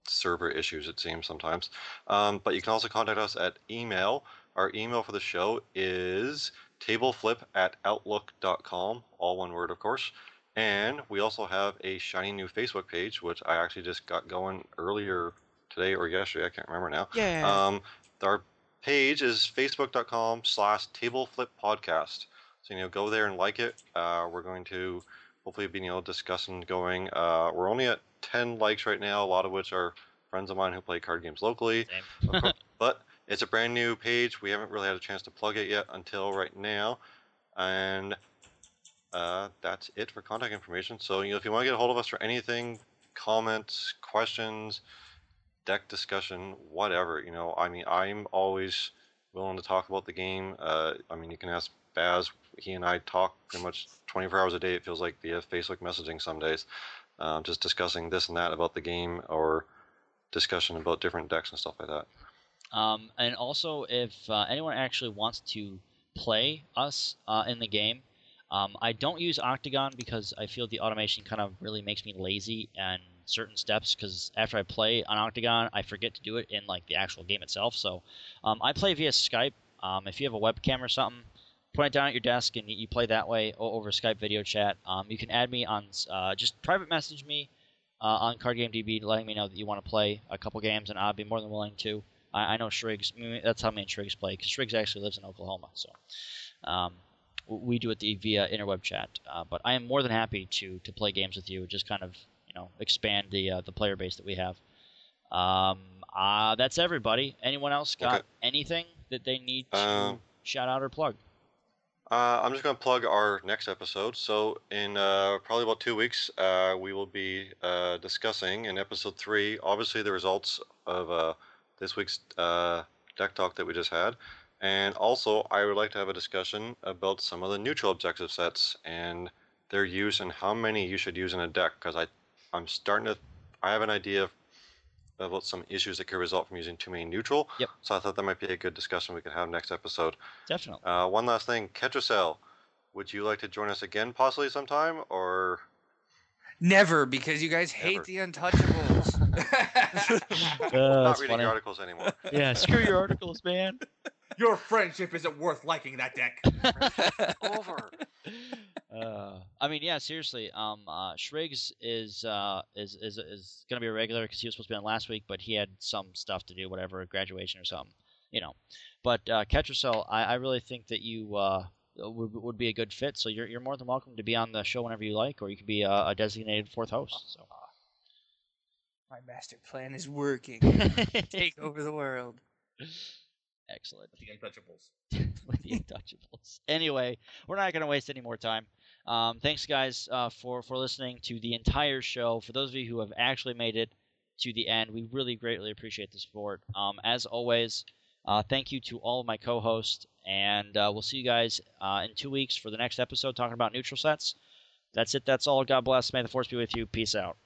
server issues, it seems, sometimes. Um, but you can also contact us at email. Our email for the show is tableflip at outlook dot com, all one word, of course. And we also have a shiny new Facebook page, which I actually just got going earlier today or yesterday. I can't remember now. Yeah. Um, our page is facebook dot com slash tableflippodcast. So, you know, go there and like it. Uh, we're going to hopefully be, you know, discussing going. Uh, we're only at ten likes right now, a lot of which are friends of mine who play card games locally. Same. But it's a brand new page. We haven't really had a chance to plug it yet until right now. And uh, that's it for contact information. So, you know, if you want to get a hold of us for anything, comments, questions, deck discussion, whatever, you know, I mean, I'm always willing to talk about the game. Uh, I mean, you can ask Baz. He and I talk pretty much twenty-four hours a day. It feels like via Facebook messaging some days, um, just discussing this and that about the game or discussion about different decks and stuff like that. Um, and also, if uh, anyone actually wants to play us uh, in the game, um, I don't use Octagon because I feel the automation kind of really makes me lazy and certain steps, because after I play on Octagon, I forget to do it in like the actual game itself. So um, I play via Skype. Um, if you have a webcam or something, put it down at your desk and you play that way over Skype video chat. Um, you can add me on uh, – just private message me uh, on CardGameDB letting me know that you want to play a couple games, and I'd be more than willing to. I know Shriggs. That's how me and Shriggs play, because Shriggs actually lives in Oklahoma. So um, we do it the, via interweb chat. Uh, but I am more than happy to to play games with you. Just kind of, you know, expand the uh, the player base that we have. Um, uh, that's everybody. Anyone else got okay. anything that they need to um, shout out or plug? Uh, I'm just going to plug our next episode. So in uh, probably about two weeks, uh, we will be uh, discussing in episode three, obviously the results of Uh, this week's uh, deck talk that we just had. And also, I would like to have a discussion about some of the neutral objective sets and their use and how many you should use in a deck, because I, I'm starting to... I have an idea about some issues that could result from using too many neutral. Yep. So I thought that might be a good discussion we could have next episode. Definitely. Uh, one last thing. Ketrasel, would you like to join us again possibly sometime, or...? Never, because you guys Never. hate the Untouchables. uh, not reading funny. your articles anymore. Yeah, screw your articles, man. Your friendship isn't worth liking that deck. Over. Uh, I mean, yeah, seriously. Um, uh, Shriggs is uh is is is gonna be a regular because he was supposed to be on last week, but he had some stuff to do, whatever, graduation or something, you know. But uh, Ketrasel, I, I really think that you uh would would be a good fit. So you're you're more than welcome to be on the show whenever you like, or you could be a, a designated fourth host. So. My master plan is working. Take over the world. Excellent. With the Untouchables. With the Untouchables. Anyway, we're not going to waste any more time. Um, thanks, guys, uh, for, for listening to the entire show. For those of you who have actually made it to the end, we really greatly appreciate the support. Um, as always, uh, thank you to all of my co-hosts, and uh, we'll see you guys uh, in two weeks for the next episode talking about neutral sets. That's it. That's all. God bless. May the Force be with you. Peace out.